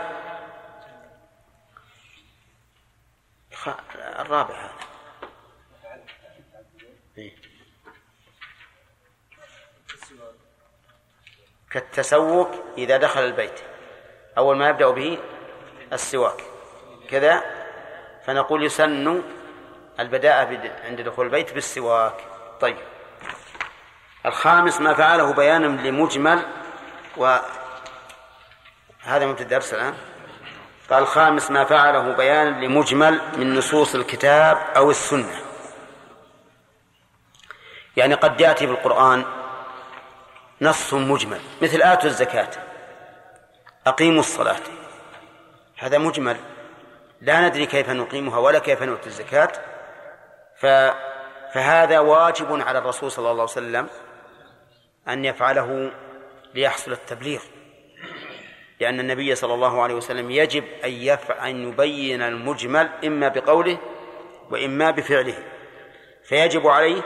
الرابع هذا. إيه؟ كالتسوك إذا دخل البيت، أول ما يبدأ به السواك كذا، فنقول يسن البداءة عند دخول البيت بالسواك. طيب، الخامس ما فعله بيانا لمجمل، وهذا من الدرس الآن. قال الخامس ما فعله بيانا لمجمل من نصوص الكتاب أو السنة، يعني قد يأتي بالقرآن نص مجمل مثل آتوا الزكاة أقيموا الصلاة، هذا مجمل لا ندري كيف نقيمها ولا كيف نؤتي الزكاة، فهذا واجب على الرسول صلى الله عليه وسلم أن يفعله ليحصل التبليغ، لأن النبي صلى الله عليه وسلم يجب أن يفعل أن يبين المجمل إما بقوله وإما بفعله، فيجب عليه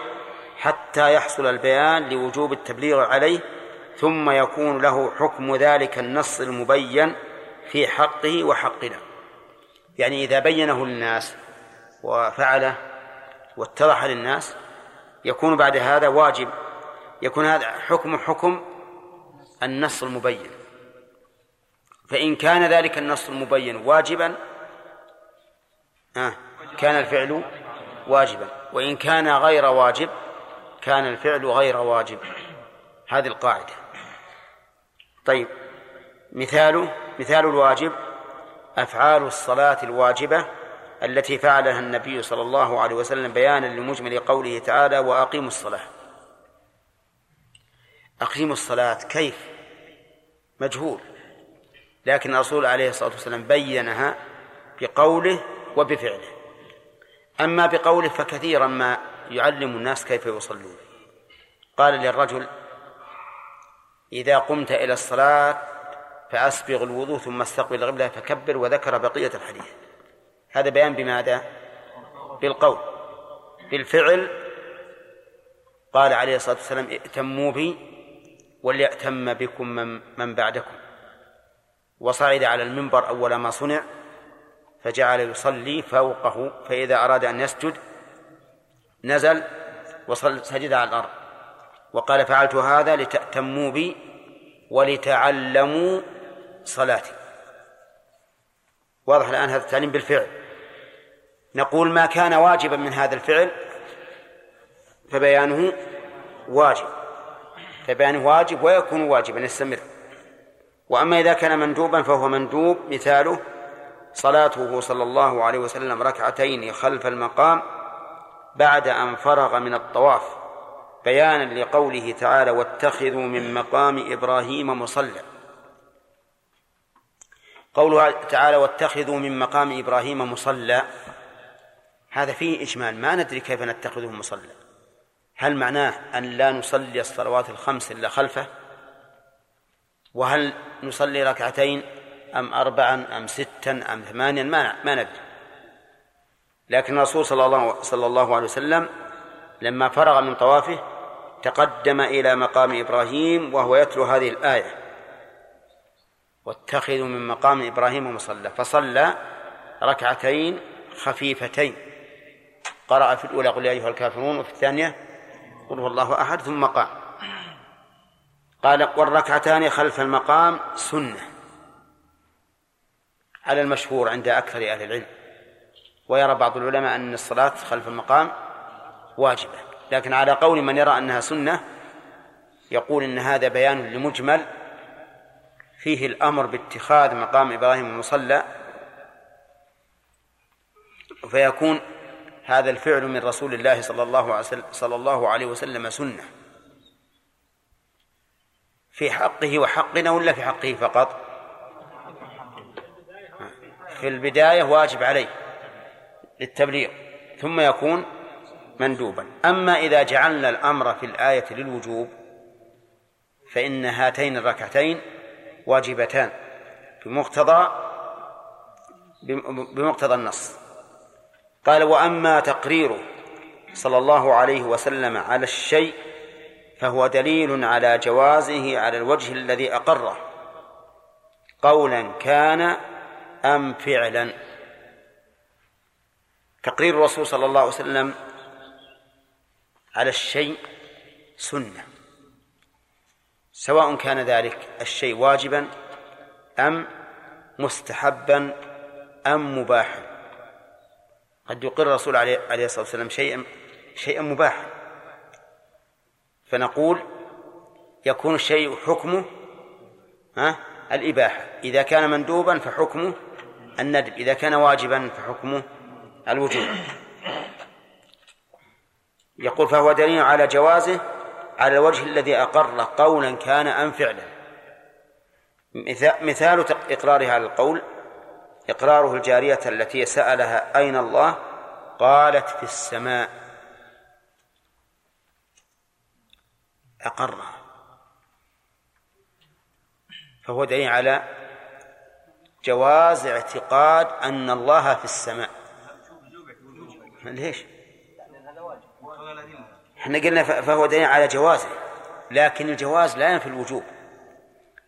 حتى يحصل البيان لوجوب التبليغ عليه، ثم يكون له حكم ذلك النص المبين في حقه وحقنا. يعني إذا بينه للناس وفعله واتضح للناس يكون بعد هذا واجب، يكون هذا حكم حكم النص المبين، فإن كان ذلك النص المبين واجبا آه كان الفعل واجبا، وإن كان غير واجب كان الفعل غير واجب، هذه القاعدة. طيب، مثاله مثال الواجب أفعال الصلاة الواجبة التي فعلها النبي صلى الله عليه وسلم بيانا لمجمل قوله تعالى وأقيموا الصلاة. أقيموا الصلاة كيف؟ مجهول، لكن الرسول عليه الصلاة والسلام بيّنها بقوله وبفعله. أما بقوله فكثيرا ما يعلم الناس كيف يصلون، قال للرجل إذا قمت إلى الصلاة فأسبغ الوضوء ثم استقبل القبلة فكبر، وذكر بقية الحديث. هذا بيان بماذا؟ بالقول. بالفعل قال عليه الصلاة والسلام ائتموا بي وليأتم بكم من بعدكم، وصعد على المنبر أول ما صنع فجعل يصلي فوقه، فإذا أراد أن يسجد نزل وسجد على الأرض، وقال فعلت هذا لتأتموا بي ولتعلموا صلاتي. واضح الآن هذا التعليم بالفعل. نقول ما كان واجبا من هذا الفعل فبيانه واجب، فبيانه واجب ويكون واجبا يستمر. وأما إذا كان مندوبا فهو مندوب. مثاله صلاته صلى الله عليه وسلم ركعتين خلف المقام بعد أن فرغ من الطواف، بيانا لقوله تعالى واتخذوا من مقام إبراهيم مصلى. قوله تعالى واتخذوا من مقام إبراهيم مصلى، هذا فيه إجمال، ما ندري كيف نتخذه مصلى. هل معناه أن لا نصلي الصلوات الخمس إلا خلفه؟ وهل نصلي ركعتين أم أربعا أم ستا أم ثمانيا؟ ما ما ندري. لكن الرسول صلى الله صلى الله عليه وسلم لما فرغ من طوافه تقدم إلى مقام إبراهيم وهو يتلو هذه الآية واتخذوا من مقام إبراهيم مصلى، فصلى ركعتين خفيفتين، قرأ في الأولى قل يا أيها الكافرون وفي الثانية قل هو الله أحد ثم قام. قال والركعتان خلف المقام سنة على المشهور عند أكثر أهل العلم، ويرى بعض العلماء أن الصلاة خلف المقام واجبة، لكن على قول من يرى أنها سنة يقول إن هذا بيان لمجمل فيه الأمر باتخاذ مقام إبراهيم المصلى، فيكون هذا الفعل من رسول الله صلى الله عليه وسلم سنة، في حقه وحقنا ولا في حقه فقط؟ في البداية واجب عليه للتبليغ ثم يكون مندوبا. أما إذا جعلنا الأمر في الآية للوجوب فإن هاتين الركعتين واجبتان بمقتضى بمقتضى النص. قال: وأما تقريره صلى الله عليه وسلم على الشيء فهو دليل على جوازه على الوجه الذي أقره قولا كان أم فعلا. تقرير الرسول صلى الله عليه وسلم على الشيء سنة، سواء كان ذلك الشيء واجبا أم مستحبا أم مباحا. قد يقر الرسول عليه الصلاة والسلام شيئا شيئا مباحا فنقول يكون الشيء حكمه ها الإباحة، إذا كان مندوبا فحكمه الندب، إذا كان واجبا فحكمه الوجوب. يقول: فهو دليل على جوازه على الوجه الذي أقر قولا كان أم فعلا. مثال إقراره على القول: إقراره الجارية التي سألها أين الله قالت في السماء، أقرها، فهو دليل على جواز اعتقاد أن الله في السماء. ليش؟ احنا قلنا فهو دليل على جوازه، لكن الجواز لا ينفي الوجوب،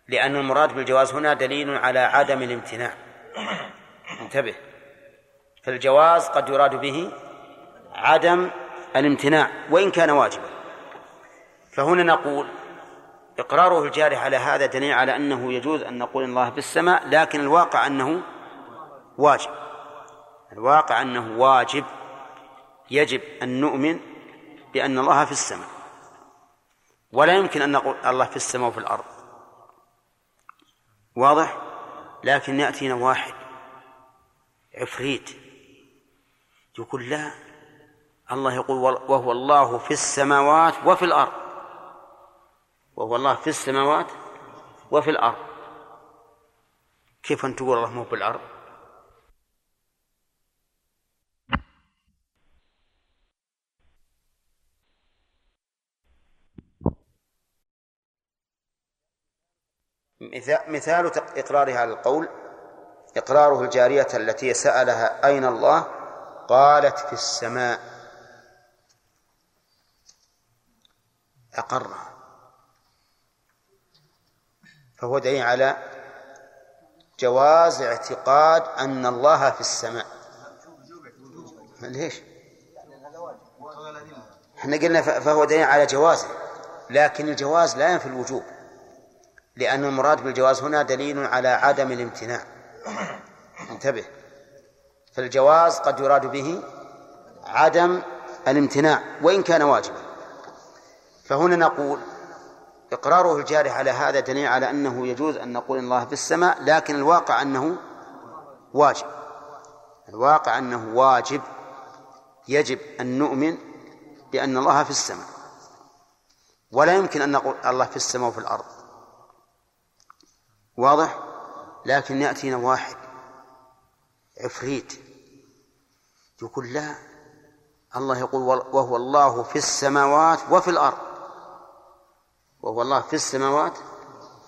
لأن المراد بالجواز هنا دليل على عدم الامتناع. انتبه، فالجواز قد يراد به عدم الامتناع وإن كان واجبا. فهنا نقول إقراره الجارح على هذا دليل على أنه يجوز أن نقول الله في السماء، لكن الواقع أنه واجب، الواقع أنه واجب، يجب أن نؤمن بأن الله في السماء، ولا يمكن أن نقول الله في السماء وفي الأرض. واضح؟ لكن يأتينا واحد عفريت يقول لا، الله يقول وهو الله في السماوات وفي الأرض، وهو الله في السماوات وفي الأرض. كيف أن تقول الله مو في الأرض؟ مثال إقرارها على القول: إقراره الجارية التي سألها أين الله قالت في السماء، أقرها، فهو دليل على جواز اعتقاد أن الله في السماء. ليش؟ احنا قلنا فهو دليل على جوازه، لكن الجواز لا ينفي الوجوب، لأن المراد بالجواز هنا دليل على عدم الامتناع. انتبه، فالجواز قد يراد به عدم الامتناع وإن كان واجبا. فهنا نقول إقراره الجارح على هذا دليل على أنه يجوز أن نقول الله في السماء، لكن الواقع أنه واجب، الواقع أنه واجب، يجب أن نؤمن بأن الله في السماء، ولا يمكن أن نقول الله في السماء وفي الأرض. واضح؟ لكن يأتينا واحد عفريت يقول لا، الله يقول وهو الله في السماوات وفي الأرض، وهو الله في السماوات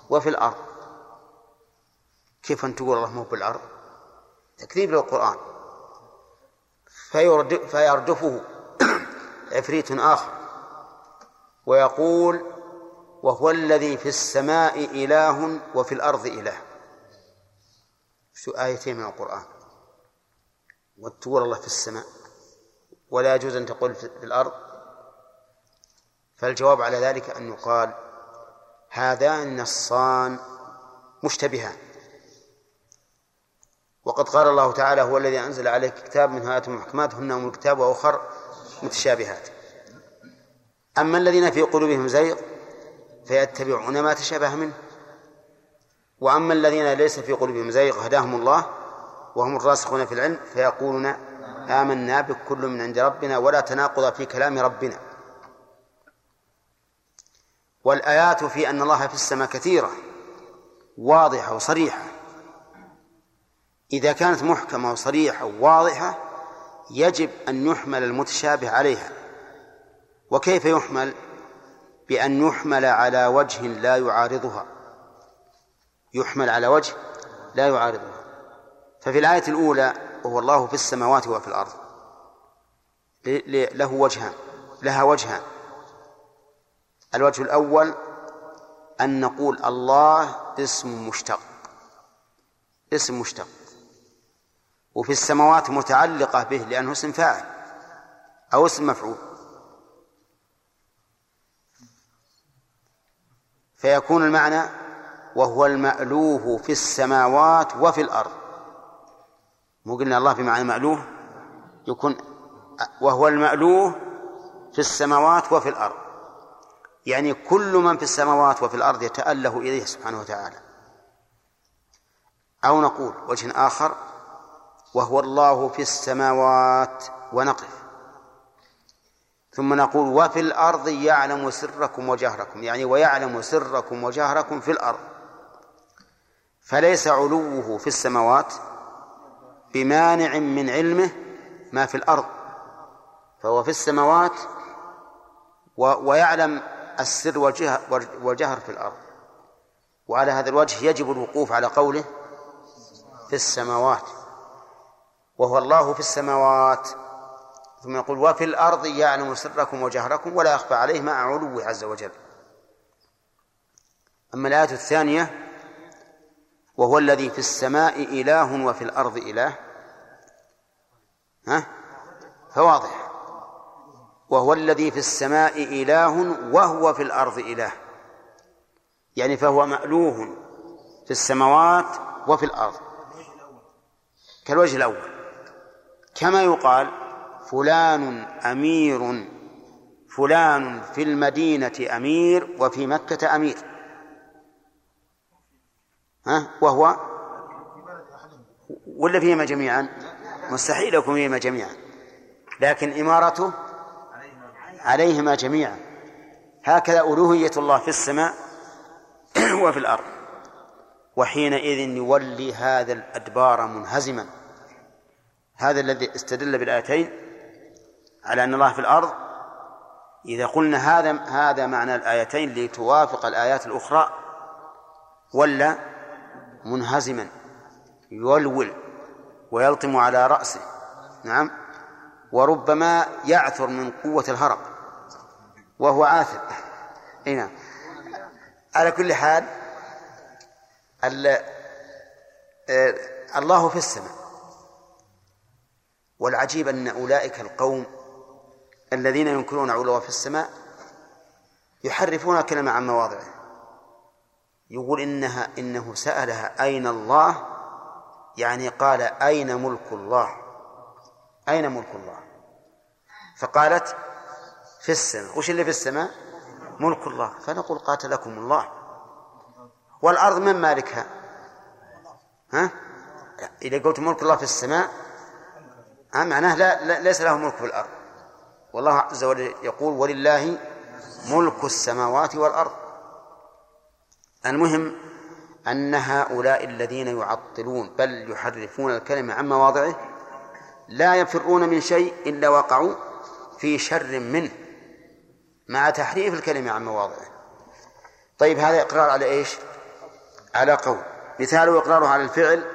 وفي الأرض. كيف أن تقول الله مو بالأرض؟ تكذيب للقرآن. فيردفه عفريت آخر ويقول وهو الذي في السماء إله وفي الأرض إله. شو آيتين من القرآن، وتقول الله في السماء ولا يجوز أن تقول في الأرض. فالجواب على ذلك أن يقال هذان النصان مشتبهان. وقد قال الله تعالى هو الذي أنزل عليك كتاب منه آيات محكمات هن أم الكتاب وأخر متشابهات، أما الذين في قلوبهم زيغ فيتبعون ما تشابه منه، وأما الذين ليس في قلوبهم زيغ هداهم الله وهم الراسخون في العلم فيقولون آمنا بك كل من عند ربنا ولا تناقض في كلام ربنا. والآيات في أن الله في السماء كثيرة واضحة وصريحة. إذا كانت محكمة وصريحة وواضحة يجب أن يحمل المتشابه عليها. وكيف يحمل؟ بأن يحمل على وجه لا يعارضها، يحمل على وجه لا يعارضها. ففي الآية الأولى وهو الله في السماوات وفي الأرض له وجهان، لها وجهان. الوجه الأول أن نقول الله اسم مشتق، اسم مشتق، وفي السماوات متعلقة به لأنه اسم فاعل أو اسم مفعول، فيكون المعنى وهو المألوه في السماوات وفي الأرض. مو قلنا الله بمعنى مألوه؟ يكون وهو المألوه في السماوات وفي الأرض، يعني كل من في السماوات وفي الأرض يتأله إليه سبحانه وتعالى. أو نقول وجه آخر وهو الله في السماوات ونقف، ثم نقول وفي الأرض يعلم سركم وجهركم، يعني ويعلم سركم وجهركم في الأرض. فليس علوه في السماوات بمانع من علمه ما في الأرض، فهو في السماوات ويعلم السر والجهر في الأرض. وعلى هذا الوجه يجب الوقوف على قوله في السماوات، وهو الله في السماوات، ثم يقول وفي الأرض يعلم سركم وجهركم ولا يخفى عليه مع علوه عز وجل. أما الآية الثانية وهو الذي في السماء إله وفي الأرض إله، ها؟ فواضح، وهو الذي في السماء إله وهو في الأرض إله، يعني فهو مألوه في السماوات وفي الأرض كالوجه الأول. كما يقال فلان أمير، فلان في المدينة أمير وفي مكة أمير، ها؟ وهو ولا فيهما جميعا؟ مستحيل يكون فيهما جميعا، لكن إمارته عليهما جميعا. هكذا ألوهية الله في السماء وفي الأرض. وحينئذ يولي هذا الأدبار منهزما. هذا الذي استدل بالآيتين على أن الله في الأرض. إذا قلنا هذا هذا معنى الآيتين لتوافق الآيات الأخرى، ولا منهزما يلول ويلطم على رأسه، نعم، وربما يعثر من قوة الهرب وهو عاثر. إيه نعم. على كل حال الله في السماء. والعجيب أن أولئك القوم الذين ينكرون علوا في السماء يحرفون كلمة عن مواضعه. يقول إنها إنه سألها أين الله، يعني قال أين ملك الله، أين ملك الله، فقالت في السماء. وش اللي في السماء؟ ملك الله. فنقول قاتلكم الله. والأرض من مالكها؟ ها؟ إذا قلت ملك الله في السماء معناه لا, لا ليس له ملك في الأرض. والله عز وجل يقول ولله ملك السماوات والأرض. المهم أن هؤلاء الذين يعطلون بل يحرفون الكلمة عن مواضعه لا يفرون من شيء إلا وقعوا في شر منه مع تحريف الكلمة عن مواضعه. طيب هذا إقرار على إيش؟ على قول. مثاله إقراره على الفعل،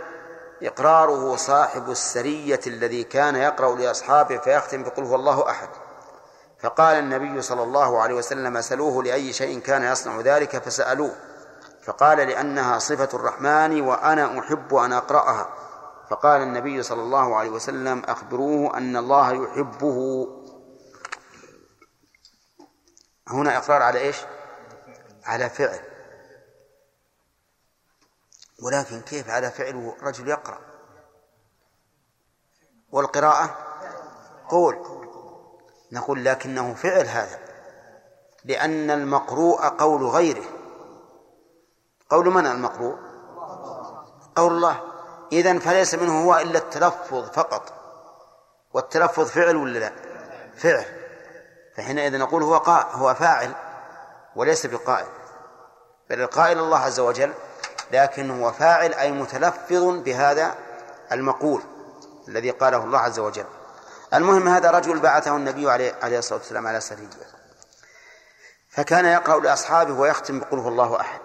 إقراره صاحب السرية الذي كان يقرأ لأصحابه فيختم بقل هو الله أحد، فقال النبي صلى الله عليه وسلم سألوه لأي شيء كان يصنع ذلك فسألوه، فقال لأنها صفة الرحمن وأنا أحب أن أقرأها، فقال النبي صلى الله عليه وسلم أخبروه أن الله يحبه. هنا إقرار على إيش؟ على فعل. ولكن كيف على فعل رجل يقرأ؟ والقراءة قول. نقول لكنه فعل هذا، لأن المقروء قول غيره. قول من المقروء؟ قول الله. إذن فليس منه هو إلا التلفظ فقط، والتلفظ فعل ولا لا؟ فعل. فحينئذ نقول هو قا هو فاعل، وليس بقائل، بل القائل الله عز وجل، لكن هو فاعل أي متلفظ بهذا المقول الذي قاله الله عز وجل. المهم هذا رجل بعثه النبي عليه الصلاة والسلام على سريته، فكان يقرأ لأصحابه ويختم بقول هو الله أحد.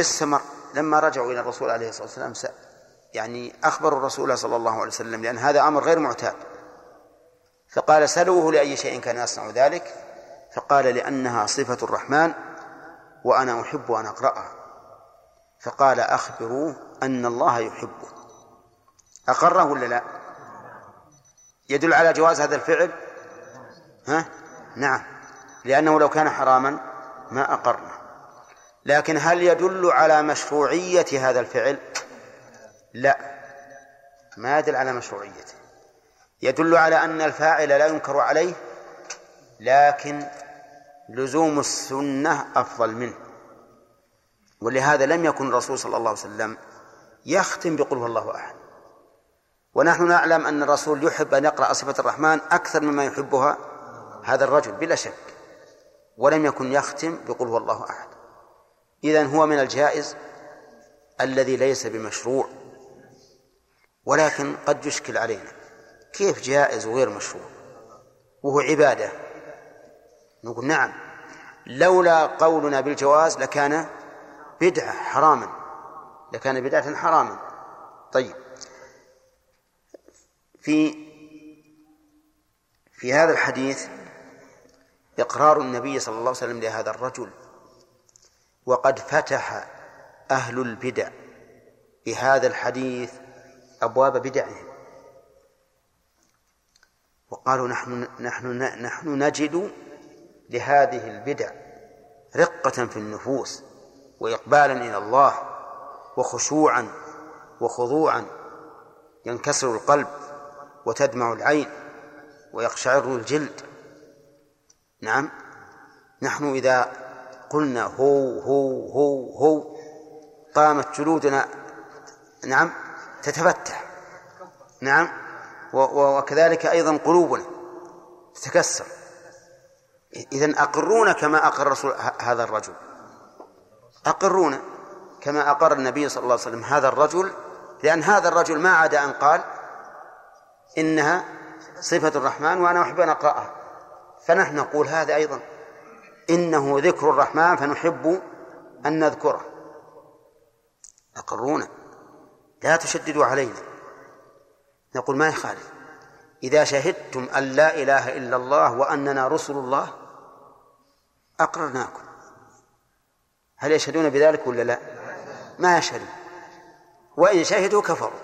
استمر لما رجعوا إلى الرسول عليه الصلاة والسلام سأل، يعني أخبروا الرسول صلى الله عليه وسلم، لأن هذا أمر غير معتاد، فقال سألوه لأي شيء كان يصنع ذلك، فقال لأنها صفة الرحمن وأنا أحب أن أقرأها. فقال أخبروه أن الله يحبه. أقره ولا لا؟ يدل على جواز هذا الفعل؟ ها؟ نعم، لأنه لو كان حراما ما أقرنا. لكن هل يدل على مشروعية هذا الفعل؟ لا، ما يدل على مشروعيته، يدل على أن الفاعل لا ينكر عليه، لكن لزوم السنة أفضل منه. ولهذا لم يكن الرسول صلى الله عليه وسلم يختم بقوله الله أحد، ونحن نعلم أن الرسول يحب أن يقرأ صفة الرحمن أكثر مما يحبها هذا الرجل بلا شك، ولم يكن يختم بقوله الله أحد. إذن هو من الجائز الذي ليس بمشروع، ولكن قد يشكل علينا كيف جائز وغير مشروع وهو عبادة؟ نقول نعم، لولا قولنا بالجواز لكان بدعة حراما، لكان بدعة حراما. طيب، في في هذا الحديث إقرار النبي صلى الله عليه وسلم لهذا الرجل، وقد فتح أهل البدع بهذا الحديث أبواب بدعهم، وقالوا نحن, نحن, نحن نجد لهذه البدع رقة في النفوس وإقبالا إلى الله وخشوعا وخضوعا، ينكسر القلب وتدمع العين ويقشعر الجلد. نعم، نحن إذا قلنا هو هو هو هو قامت جلودنا نعم تتفتح، نعم، وكذلك أيضا قلوبنا تتكسر. إذن أقرون كما أقر رسول هذا الرجل، أقرون كما أقر النبي صلى الله عليه وسلم هذا الرجل، لأن هذا الرجل ما عدا أن قال إنها صفة الرحمن وأنا أحب أن أقرأها، فنحن نقول هذا أيضا إنه ذكر الرحمن فنحب أن نذكره. أقرون، لا تشددوا علينا. نقول ما يخالف، إذا شهدتم أن لا إله إلا الله وأننا رسل الله أقررناكم. هل يشهدون بذلك ولا لا؟ ما يشهدون، وإن شهدوا كفروا.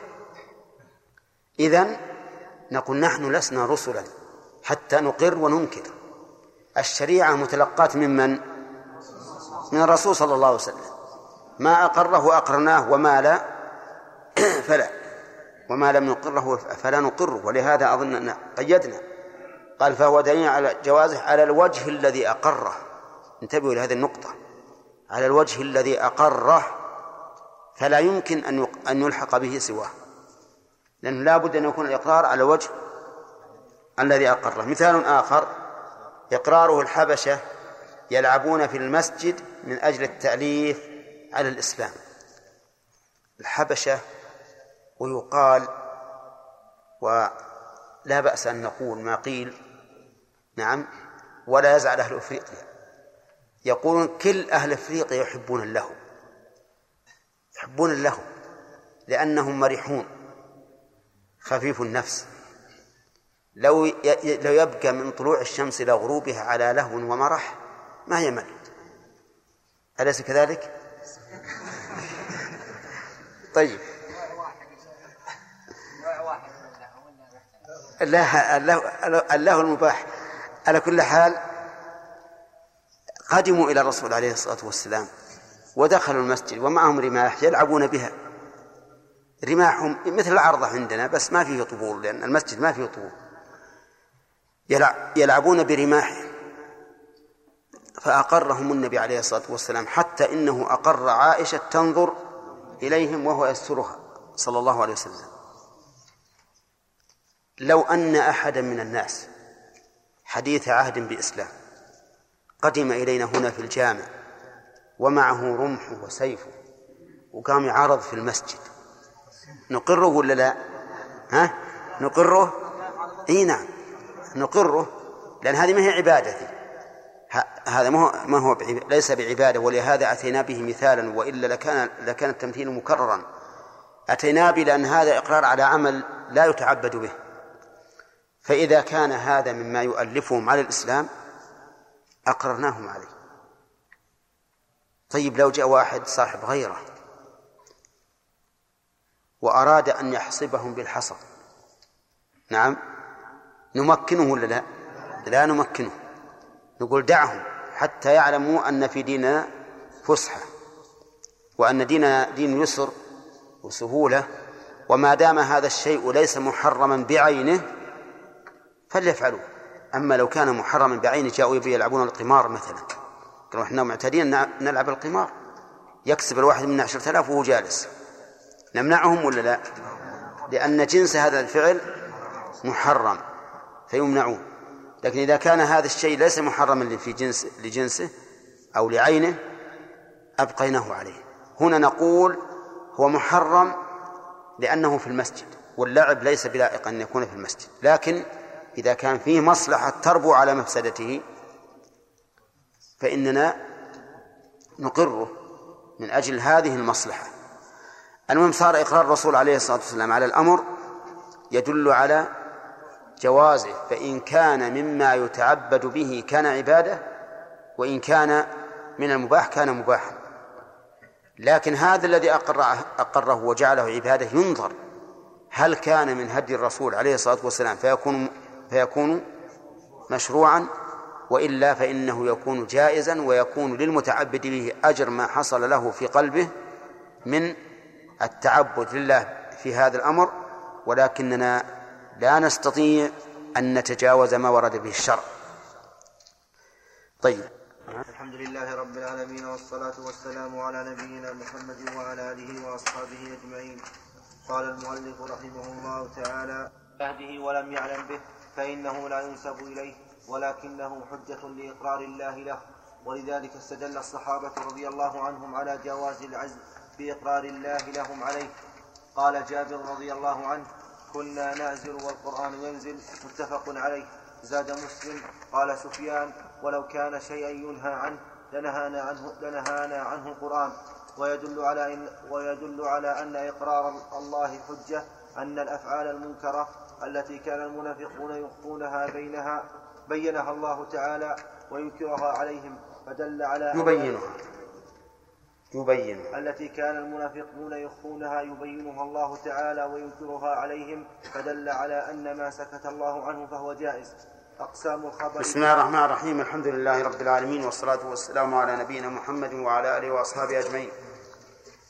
إذن نقول نحن لسنا رسلا حتى نقر وننكر. الشريعة متلقات ممن؟ من الرسول صلى الله عليه وسلم، ما أقره أقرناه وما لا فلا، وما لم نقره فلا نقره. ولهذا أظننا قيدنا، قال فهو دليل على جوازه على الوجه الذي أقره. انتبهوا لهذه النقطة، على الوجه الذي أقره، فلا يمكن أن أن يلحق به سواه، لأنه لا بد أن يكون الإقرار على الوجه الذي أقره. مثال آخر، إقراره الحبشة يلعبون في المسجد من أجل التعليف على الإسلام. الحبشة، ويقال ولا بأس أن نقول ما قيل نعم ولا يزعل أهل أفريقيا، يقولون كل أهل أفريقيا يحبون اللهو، يحبون اللهو لأنهم مرحون خفيف النفس. لو لو يبقى من طلوع الشمس إلى غروبها على لهو ومرح ما يمل، أليس كذلك؟ طيب، لا الله المباح. على كل حال، قدموا إلى الرسول عليه الصلاة والسلام ودخلوا المسجد ومعهم رماح يلعبون بها، رماحهم مثل العرضة عندنا بس ما فيه طبول، لأن المسجد ما فيه طبول. يلعبون برماحهم، فأقرهم النبي عليه الصلاة والسلام، حتى إنه أقر عائشة تنظر إليهم وهو يسترها صلى الله عليه وسلم. لو أن أحدا من الناس حديث عهد بإسلام قدم إلينا هنا في الجامع ومعه رمحه وسيفه وقام يعارض في المسجد، نقره ولا لا؟ ها؟ نقره؟ اي نعم نقره، لأن هذه ما هي عبادتي، هذا ما هو ليس بعبادة، ولهذا أتينا به مثالا، وإلا لكان لكان التمثيل مكررا. أتينا به لأن هذا إقرار على عمل لا يتعبد به، فإذا كان هذا مما يؤلفهم على الإسلام أقررناهم عليه. طيب لو جاء واحد صاحب غيره وأراد أن يحصبهم بالحصى، نعم نمكنه ولا لا؟ لا نمكنه، نقول دعهم حتى يعلموا أن في ديننا فسحة، وأن ديننا دين يسر وسهولة، وما دام هذا الشيء ليس محرما بعينه فليفعلوه. أما لو كان محرما بعينه جاءوا يبي يلعبون القمار مثلا، قالوا إحنا معتادين نلعب القمار، يكسب الواحد منا عشرة آلاف وهو جالس، نمنعهم ولا لا؟ لأن جنس هذا الفعل محرم فيمنعوه. لكن إذا كان هذا الشيء ليس محرما في جنس لجنسه أو لعينه أبقيناه عليه. هنا نقول هو محرم لأنه في المسجد، واللعب ليس بلائق أن يكون في المسجد، لكن إذا كان فيه مصلحة تربو على مفسدته فإننا نقره من أجل هذه المصلحة. المهم صار إقرار الرسول عليه الصلاة والسلام على الأمر يدل على جوازه، فإن كان مما يتعبد به كان عبادة، وإن كان من المباح كان مباحا. لكن هذا الذي أقره وجعله عبادة ينظر هل كان من هدي الرسول عليه الصلاة والسلام فيكون, فيكون مشروعا، وإلا فإنه يكون جائزا، ويكون للمتعبد به أجر ما حصل له في قلبه من التعبد لله في هذا الأمر. ولكننا لا نستطيع أن نتجاوز ما ورد به الشرع. طيب، الحمد لله رب العالمين، والصلاة والسلام على نبينا محمد وعلى آله وأصحابه أجمعين. قال المؤلف رحمه الله تعالى: فهده ولم يعلم به فإنه لا ينسب إليه، ولكنه حجة لإقرار الله له. ولذلك استدل الصحابة رضي الله عنهم على جواز العزل بإقرار الله لهم عليه. قال جابر رضي الله عنه: كنا نعزل والقرآن ينزل، متفق عليه. زاد مسلم: قال سفيان: ولو كان شيئا ينهى عنه لنهانا عنه, لنهانا عنه القرآن. ويدل على, إن ويدل على أن إقرار الله حجة، أن الأفعال المنكرة التي كان المنافقون يخفونها بينها بينها الله تعالى وينكرها عليهم، فدل على يبينها يبين التي كان المنافقون يخفونها يبينها الله تعالى وينكرها عليهم، فدل على أن ما سكت الله عنه فهو جائز. أقسام الخبر. بسم الله الرحمن الرحيم، الحمد لله رب العالمين، والصلاة والسلام على نبينا محمد وعلى آله وأصحابه أجمعين.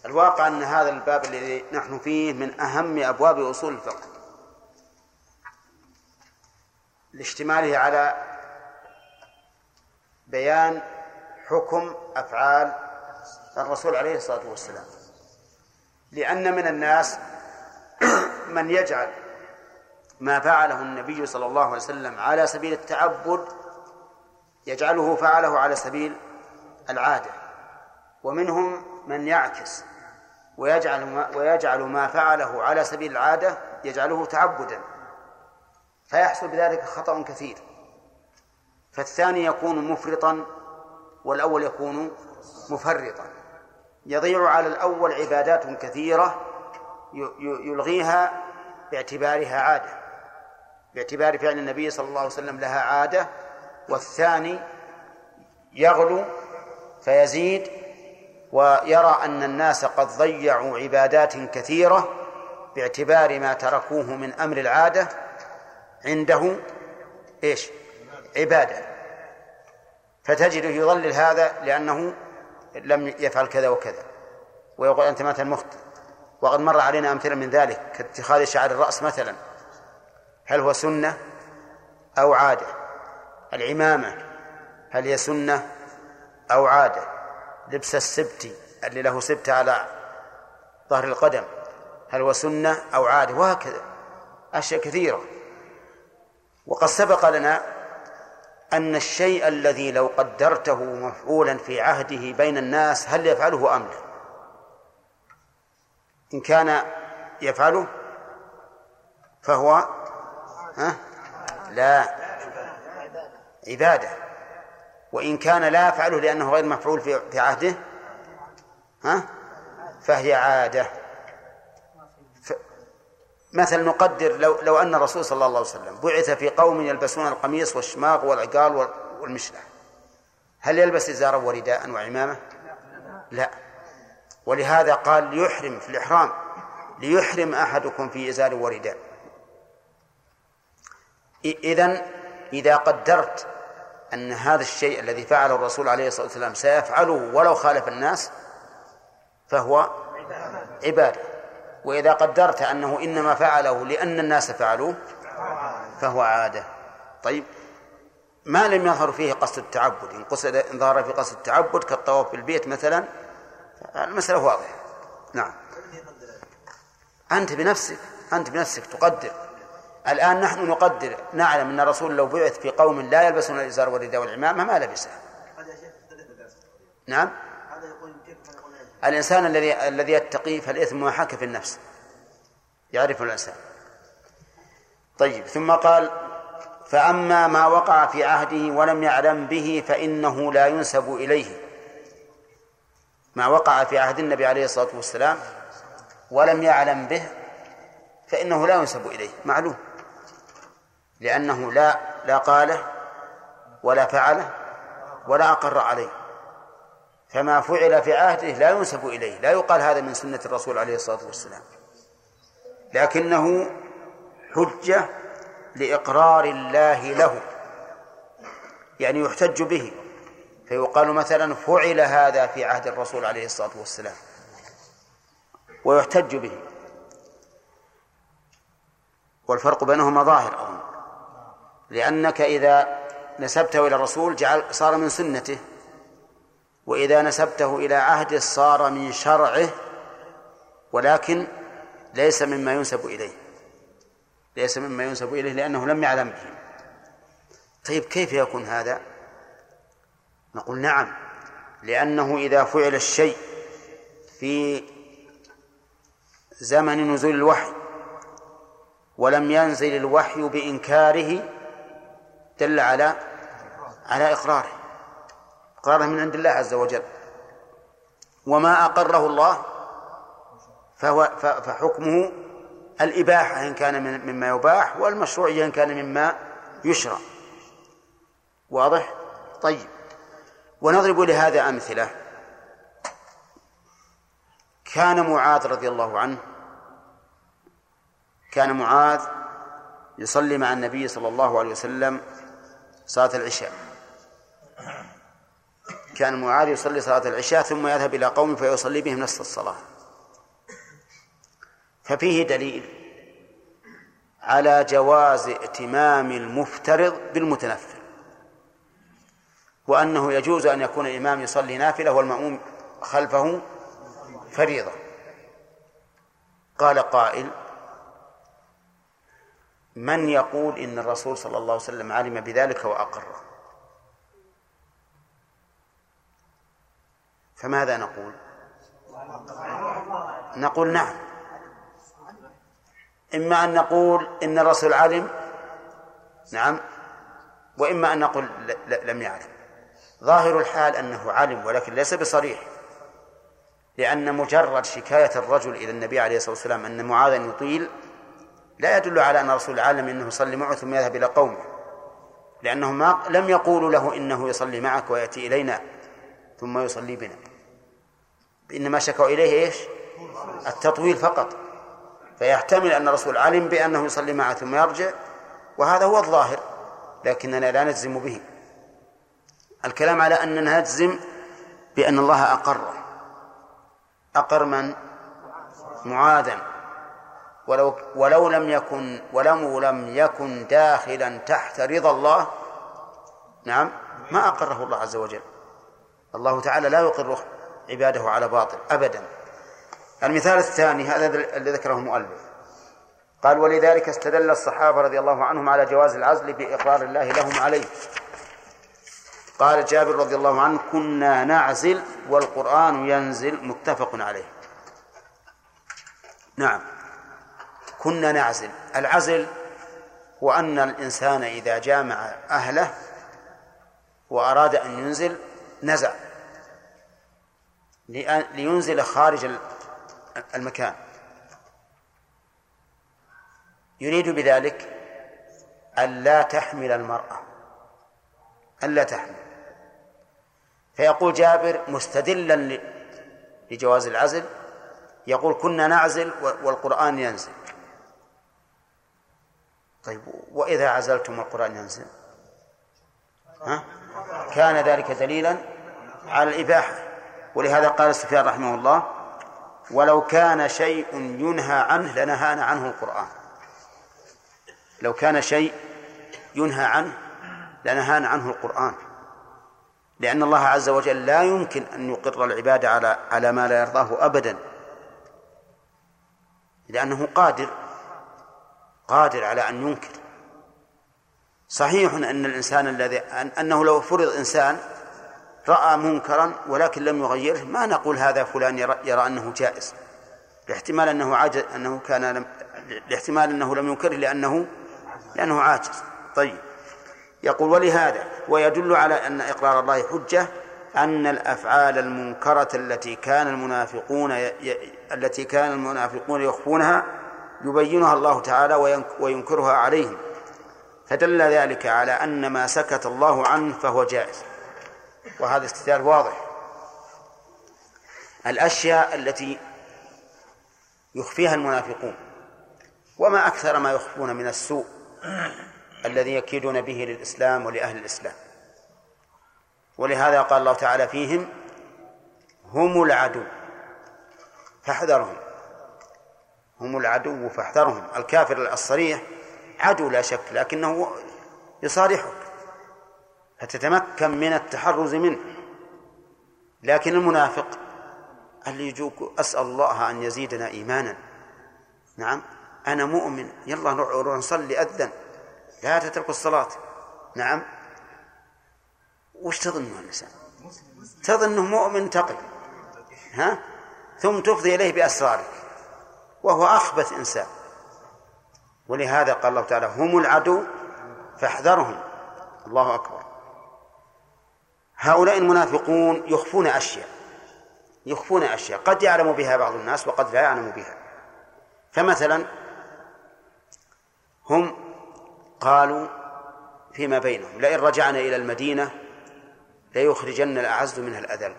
الواقع أن هذا الباب الذي نحن فيه من أهم أبواب أصول الفقه، لاشتماله على بيان حكم أفعال الرسول عليه الصلاة والسلام، لأن من الناس من يجعل ما فعله النبي صلى الله عليه وسلم على سبيل التعبد يجعله فعله على سبيل العادة، ومنهم من يعكس ويجعل ما, ويجعل ما فعله على سبيل العادة يجعله تعبدا، فيحصل بذلك خطأ كثير، فالثاني يكون مفرطا والأول يكون مفرطا، يضيع على الأول عبادات كثيرة يلغيها باعتبارها عادة، باعتبار فعل النبي صلى الله عليه وسلم لها عادة، والثاني يغلو فيزيد ويرى أن الناس قد ضيعوا عبادات كثيرة باعتبار ما تركوه من أمر العادة عنده إيش؟ عبادة، فتجده يضلل هذا لأنه لم يفعل كذا وكذا ويقول أنت مثلا مخطئ. وقد مر علينا أمثلة من ذلك، كاتخاذ شعر الرأس مثلا، هل هو سنة أو عادة؟ العمامة هل هي سنة أو عادة؟ لبس السبتي اللي له سبت على ظهر القدم هل هو سنة أو عادة؟ وهكذا أشياء كثيرة. وقد سبق لنا أن الشيء الذي لو قدرته مفعولا في عهده بين الناس هل يفعله أم لا؟ إن كان يفعله فهو ها؟ لا عبادة، وإن كان لا يفعله لأنه غير مفعول في عهده ها؟ فهي عادة. مثل نقدر لو, لو أن الرسول صلى الله عليه وسلم بعث في قوم يلبسون القميص والشماغ والعقال والمشلح، هل يلبس إزارا ورداء وعمامة؟ لا. ولهذا قال ليحرم في الإحرام ليحرم أحدكم في إزار ورداء. إذن إذا قدرت أن هذا الشيء الذي فعله الرسول عليه الصلاة والسلام سيفعله ولو خالف الناس فهو عبادة، وإذا قدرت أنه إنما فعله لأن الناس فعلوه فهو عادة. طيب، ما لم يظهر فيه قصد التعبد، إن ظهر في قصد التعبد كالطواف بالبيت مثلا المسألة واضحة. نعم، أنت بنفسك أنت بنفسك تقدر. الآن نحن نقدر نعلم أن الرسول لو بعث في قوم لا يلبسون الإزار والرداء والعمامة ما لبسها. نعم، الإنسان الذي الذي يتقي فالإثم ما حاك في النفس، يعرف الإنسان. طيب، ثم قال: فأما ما وقع في عهده ولم يعلم به فإنه لا ينسب إليه. ما وقع في عهد النبي عليه الصلاة والسلام ولم يعلم به فإنه لا ينسب إليه، معلوم، لأنه لا لا قاله ولا فعله ولا أقر عليه، فما فعل في عهده لا ينسب إليه، لا يقال هذا من سنة الرسول عليه الصلاة والسلام، لكنه حجة لإقرار الله له، يعني يحتج به، فيقال مثلا فعل هذا في عهد الرسول عليه الصلاة والسلام ويحتج به. والفرق بينهما ظاهر أظن، لأنك إذا نسبته إلى الرسول جعل صار من سنته، وإذا نسبته إلى عهده صار من شرعه، ولكن ليس مما ينسب إليه ليس مما ينسب إليه لأنه لم يعلم به. طيب، كيف يكون هذا؟ نقول نعم، لأنه إذا فعل الشيء في زمن نزول الوحي ولم ينزل الوحي بإنكاره دل على على إقراره إقراره من عند الله عز وجل، وما أقره الله فهو فحكمه الإباحة إن كان مما يباح، والمشروعية إن كان مما يشرع. واضح؟ طيب، ونضرب لهذا أمثلة. كان معاذ رضي الله عنه كان معاذ يصلي مع النبي صلى الله عليه وسلم صلاة العشاء. كان معاذ يصلي صلاة العشاء ثم يذهب إلى قوم فيصلي بهم نصف الصلاة، ففيه دليل على جواز ائتمام المفترض بالمتنفل، وأنه يجوز أن يكون الإمام يصلي نافلة والمأموم خلفه فريضة. قال قائل: من يقول إن الرسول صلى الله عليه وسلم علم بذلك وأقره؟ فماذا نقول؟ نقول نعم، إما أن نقول إن الرسول علم نعم، وإما أن نقول لم يعلم. ظاهر الحال أنه علم، ولكن ليس بصريح، لأن مجرد شكاية الرجل إلى النبي عليه الصلاة والسلام أن معاذا يطيل لا يدل على أن الرسول علم أنه يصلي معه ثم يذهب إلى قومه، لأنهم لم يقولوا له إنه يصلي معك ويأتي إلينا ثم يصلي بنا، إنما شكوا إليه إيش؟ التطويل فقط. فيحتمل أن الرسول علم بأنه يصلي معه ثم يرجع، وهذا هو الظاهر، لكننا لا نجزم به. الكلام على أننا نجزم بأن الله أقره. أقر من؟ معاذا، ولو ولو لم يكن ولو لم يكن داخلا تحت رضا الله نعم ما أقره الله عز وجل. الله تعالى لا يقر عباده على باطل أبدا. المثال الثاني هذا الذي ذكره المؤلف، قال: ولذلك استدل الصحابة رضي الله عنهم على جواز العزل بإقرار الله لهم عليه، قال جابر رضي الله عنه: كنا نعزل والقرآن ينزل، متفق عليه. نعم، كنا نعزل. العزل هو أن الإنسان إذا جامع أهله وأراد أن ينزل نزع لينزل خارج المكان، يريد بذلك ألا تحمل المرأة، ألا تحمل. فيقول جابر مستدلا لجواز العزل، يقول: كنا نعزل والقرآن ينزل. طيب، وإذا عزلتم والقرآن ينزل، ها؟ كان ذلك دليلا على الإباحة. ولهذا قال سفيان رحمه الله: ولو كان شيء ينهى عنه لنهانا عنه القرآن. لو كان شيء ينهى عنه لنهانا عنه القرآن، لأن الله عز وجل لا يمكن أن يقر العباد على على ما لا يرضاه أبدا، لأنه قادر قادر على أن ينكر. صحيح أن الإنسان الذي أنه لو فرض إنسان رأى منكرا ولكن لم يغيره، ما نقول هذا فلان يرى, يرى أنه جائز، لاحتمال أنه عاجز، أنه كان لم لاحتمال أنه لم ينكره لأنه لأنه عاجز. طيب، يقول: ولهذا ويدل على أن إقرار الله حجة أن الأفعال المنكرة التي كان المنافقون التي كان المنافقون يخفونها يبينها الله تعالى وينكرها عليهم، فدل ذلك على أن ما سكت الله عنه فهو جائز. وهذا استدلال واضح. الأشياء التي يخفيها المنافقون، وما أكثر ما يخفون من السوء الذي يكيدون به للإسلام ولأهل الإسلام، ولهذا قال الله تعالى فيهم: هم العدو فاحذرهم. هم العدو فاحذرهم. الكافر الصريح عدو لا شك، لكنه يصارحك فتتمكن من التحرز منه. لكن المنافق اللي يجوك: أسأل الله أن يزيدنا إيمانا، نعم أنا مؤمن، يلا نروح نصلي، أذن، لا تترك الصلاة، نعم. وش تظنه الإنسان؟ تظنه مؤمن تقي، ها؟ ثم تفضي إليه بأسرارك، وهو أخبث إنسان. ولهذا قال الله تعالى: هم العدو فاحذرهم. الله أكبر. هؤلاء المنافقون يخفون أشياء يخفون أشياء قد يعلم بها بعض الناس وقد لا يعلم بها. فمثلا هم قالوا فيما بينهم: لئن رجعنا إلى المدينة ليخرجن الأعز منها الأذل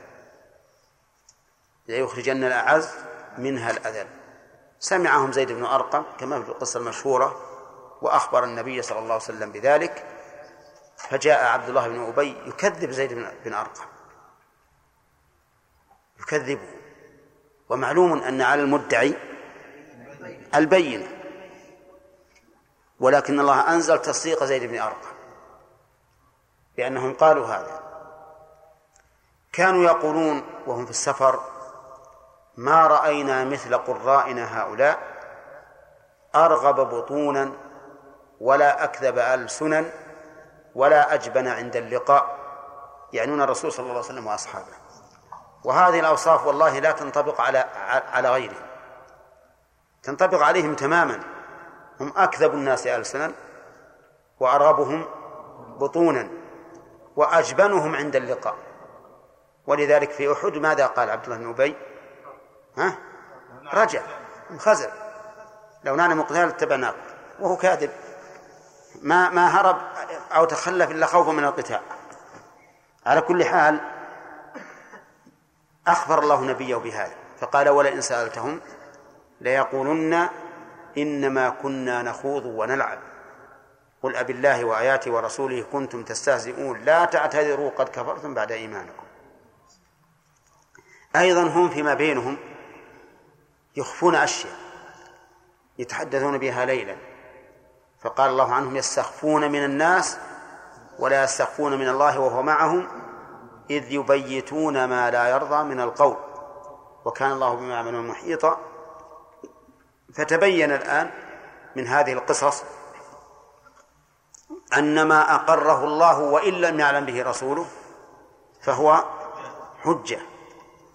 ليخرجن الأعز منها الأذل. سمعهم زيد بن أرقم كما في القصة المشهورة، وأخبر النبي صلى الله عليه وسلم بذلك. فجاء عبد الله بن أبي يكذب زيد بن أرقم، يكذبه، ومعلوم أن على المدعي البينة، ولكن الله أنزل تصديق زيد بن أرقم بأنهم قالوا هذا. كانوا يقولون وهم في السفر: ما رأينا مثل قرائنا هؤلاء، أرغب بطونا ولا أكذب ألسنا ولا أجبن عند اللقاء، يعنون الرسول صلى الله عليه وسلم وأصحابه. وهذه الأوصاف والله لا تنطبق على على غيرهم، تنطبق عليهم تماما. هم أكذب الناس ألسنا، وأرغبهم بطونا، وأجبنهم عند اللقاء. ولذلك في أحد ماذا قال عبد الله بن أبي؟ ها؟ رجع خزر، لو نعلم مقتال اتبعناكم، وهو كاذب، ما ما هرب أو تخلف إلا خوفا من القتال. على كل حال أخبر الله نبيه بهذا، فقال: ولئن سألتهم ليقولن إنما كنا نخوض ونلعب، قل أبي الله وآياته ورسوله كنتم تستهزئون لا تعتذروا قد كفرتم بعد إيمانكم. أيضا هم فيما بينهم يخفون أشياء يتحدثون بها ليلا، فقال الله عنهم: يستخفون من الناس ولا يستخفون من الله وهو معهم إذ يبيتون ما لا يرضى من القول وكان الله بما يعملون محيطا. فتبين الآن من هذه القصص أن ما أقره الله وإن لم يعلم به رسوله فهو حجة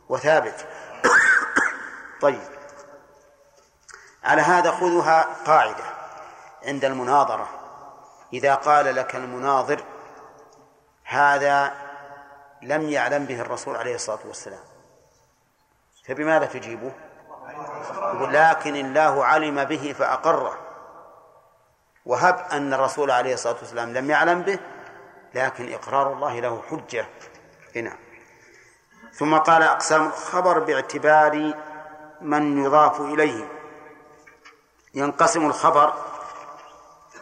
وثابت. طيب، على هذا خذها قاعدة عند المناظرة، إذا قال لك المناظر هذا لم يعلم به الرسول عليه الصلاة والسلام، فبماذا تجيبه؟ يقول لكن الله علم به فأقره، وهب أن الرسول عليه الصلاة والسلام لم يعلم به لكن إقرار الله له حجة. هنا ثم قال أقسام الخبر باعتبار من يضاف إليه. ينقسم الخبر،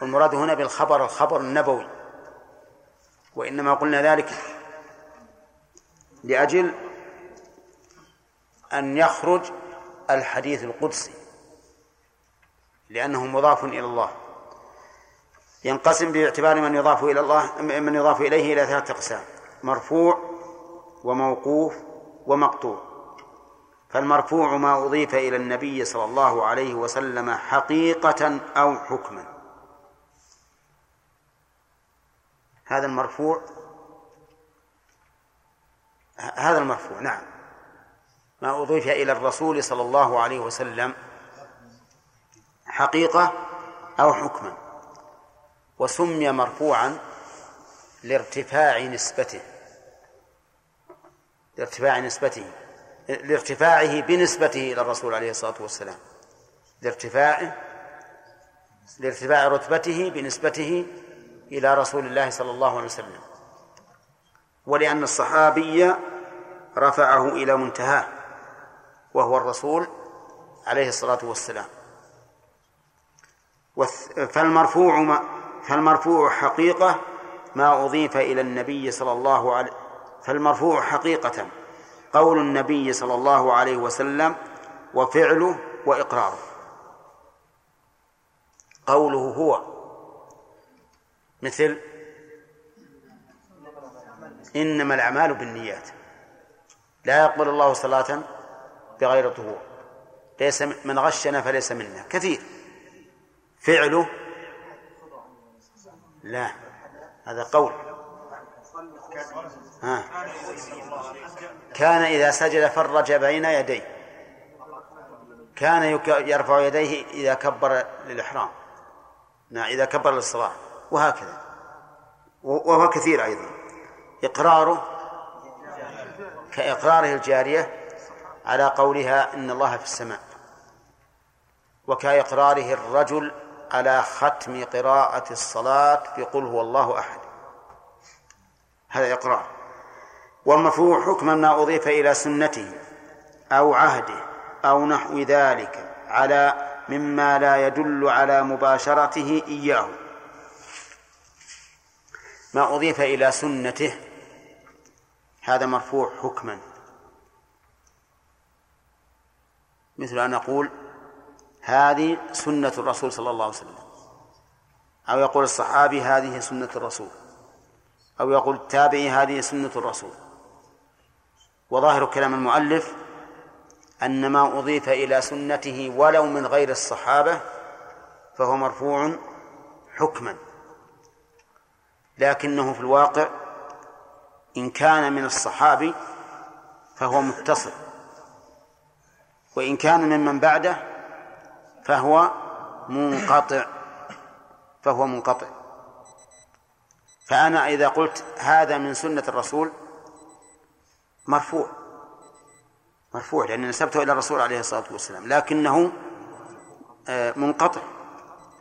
والمراد هنا بالخبر الخبر النبوي، وإنما قلنا ذلك لأجل أن يخرج الحديث القدسي لأنه مضاف إلى الله. ينقسم باعتبار من يضاف إلى الله، من يضاف إليه، إلى ثلاثة أقسام: مرفوع وموقوف ومقطوع. فالمرفوع ما أضيف إلى النبي صلى الله عليه وسلم حقيقة أو حكما، هذا المرفوع، هذا المرفوع نعم ما أضيف إلى الرسول صلى الله عليه وسلم حقيقة أو حكما. وسمي مرفوعا لارتفاع نسبته، لارتفاع نسبته لارتفاعه بنسبته إلى الرسول عليه الصلاة والسلام، لارتفاعه لارتفاع رتبته بنسبته إلى رسول الله صلى الله عليه وسلم، ولأن الصحابي رفعه إلى منتهاه وهو الرسول عليه الصلاة والسلام. فالمرفوع ما فالمرفوع حقيقة ما أضيف إلى النبي صلى الله عليه فالمرفوع حقيقة قول النبي صلى الله عليه وسلم وفعله وإقراره، قوله هو، مثل إنما الأعمال بالنيات، لا يقبل الله صلاة بغير طهور، ليس من غشنا فليس منا، كثير. فعله لا، هذا قول. ها. كان إذا سجد فرج بين يديه، كان يرفع يديه إذا كبر للإحرام، إذا كبر للصلاة، وهكذا، وهو كثير أيضا. إقراره كإقراره الجارية على قولها إن الله في السماء، وكإقراره الرجل على ختم قراءة الصلاة بقل هو الله أحد، هذا إقرار. والمرفوع حكما ما أضيف إلى سنته أو عهده أو نحو ذلك على مما لا يدل على مباشرته إياه، ما أضيف إلى سنته هذا مرفوع حكما، مثل أن أقول هذه سنة الرسول صلى الله عليه وسلم، أو يقول الصحابي هذه سنة الرسول، أو يقول التابعي هذه سنة الرسول. وظاهر كلام المؤلف أن ما أضيف إلى سنته ولو من غير الصحابة فهو مرفوع حكما، لكنه في الواقع إن كان من الصحابي فهو متصل، وإن كان ممن بعده فهو منقطع فهو منقطع فأنا إذا قلت هذا من سنة الرسول مرفوع مرفوع لأنني نسبته إلى الرسول عليه الصلاة والسلام، لكنه منقطع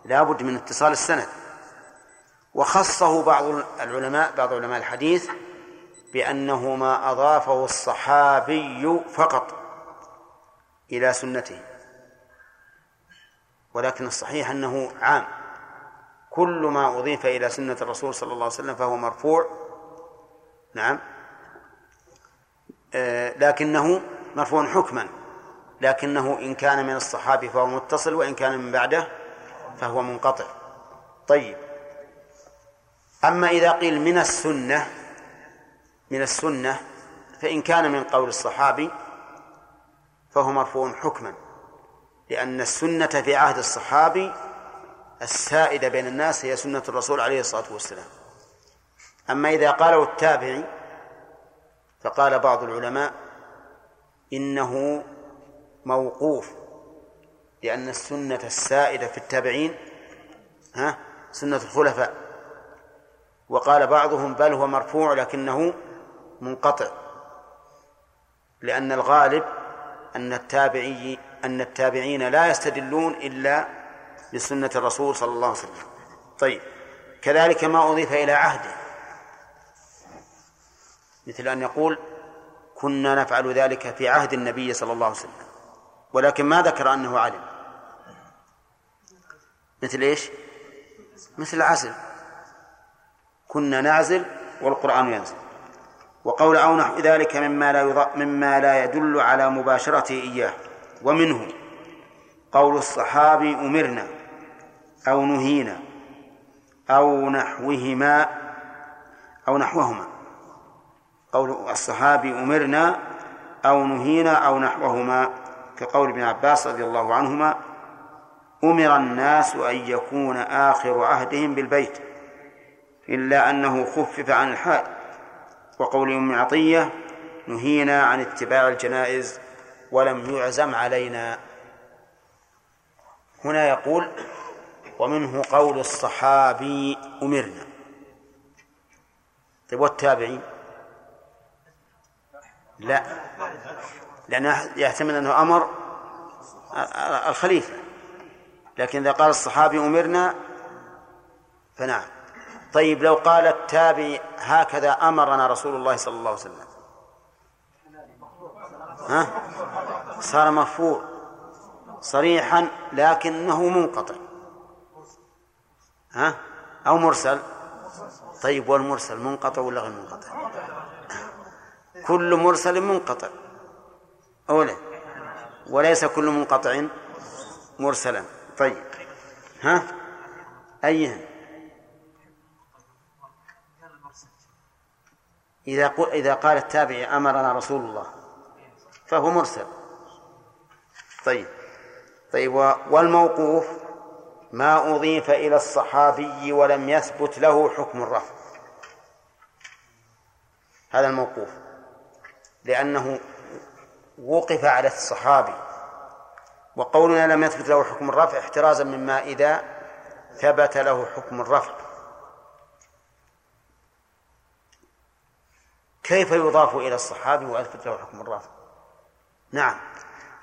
لا بد من اتصال السند. وخصه بعض العلماء بعض علماء الحديث بأنه ما أضافه الصحابي فقط إلى سنته، ولكن الصحيح أنه عام، كل ما أضيف إلى سنة الرسول صلى الله عليه وسلم فهو مرفوع، نعم لكنه مرفوع حكما، لكنه إن كان من الصحابي فهو متصل، وإن كان من بعده فهو منقطع. طيب، أما إذا قيل من السنة من السنة فإن كان من قول الصحابي فهو مرفوع حكما، لأن السنة في عهد الصحابي السائدة بين الناس هي سنة الرسول عليه الصلاة والسلام. أما إذا قاله التابعي فقال بعض العلماء إنه موقوف، لأن السنة السائدة في التابعين ها سنة الخلفاء، وقال بعضهم بل هو مرفوع لكنه منقطع، لأن الغالب أن التابعي أن التابعين لا يستدلون إلا بسنة الرسول صلى الله عليه وسلم. طيب، كذلك ما أضيف إلى عهده، مثل أن يقول كنا نفعل ذلك في عهد النبي صلى الله عليه وسلم، ولكن ما ذكر أنه علم، مثل إيش؟ مثل العزل، كنا نعزل والقرآن ينزل، وقول أو نحو ذلك مما لا, مما لا يدل على مباشرته إياه. ومنه قول الصحابي أمرنا أو نهينا أو نحوهما أو نحوهما قول الصحابي أمرنا أو نهينا أو نحوهما، كقول ابن عباس رضي الله عنهما أمر الناس أن يكون آخر عهدهم بالبيت إلا أنه خفف عن الحال، وقول أم عطية نهينا عن اتباع الجنائز ولم يعزم علينا. هنا يقول ومنه قول الصحابي أمرنا. طيب والتابعي؟ لا، لأنه يحتمل أنه أمر الخليفة، لكن إذا قال الصحابي أمرنا فنعم. طيب لو قال التابعي هكذا أمرنا رسول الله صلى الله عليه وسلم، ها؟ صار مرفوع صريحا لكنه منقطع، ها؟ أو مرسل. طيب والمرسل منقطع ولا غير منقطع؟ كل مرسل منقطع أولا، وليس كل منقطع مرسلا. طيب ها أيهن؟ إذا قل إذا قال التابع أمرنا رسول الله فهو مرسل. طيب طيب والموقوف ما أضيف إلى الصحابي ولم يثبت له حكم الرفع، هذا الموقوف، لأنه وقف على الصحابي، وقولنا لم يثبت له حكم الرفع احترازا مما إذا ثبت له حكم الرفع. كيف يضاف إلى الصحابي ويثبت له حكم الرفع؟ نعم،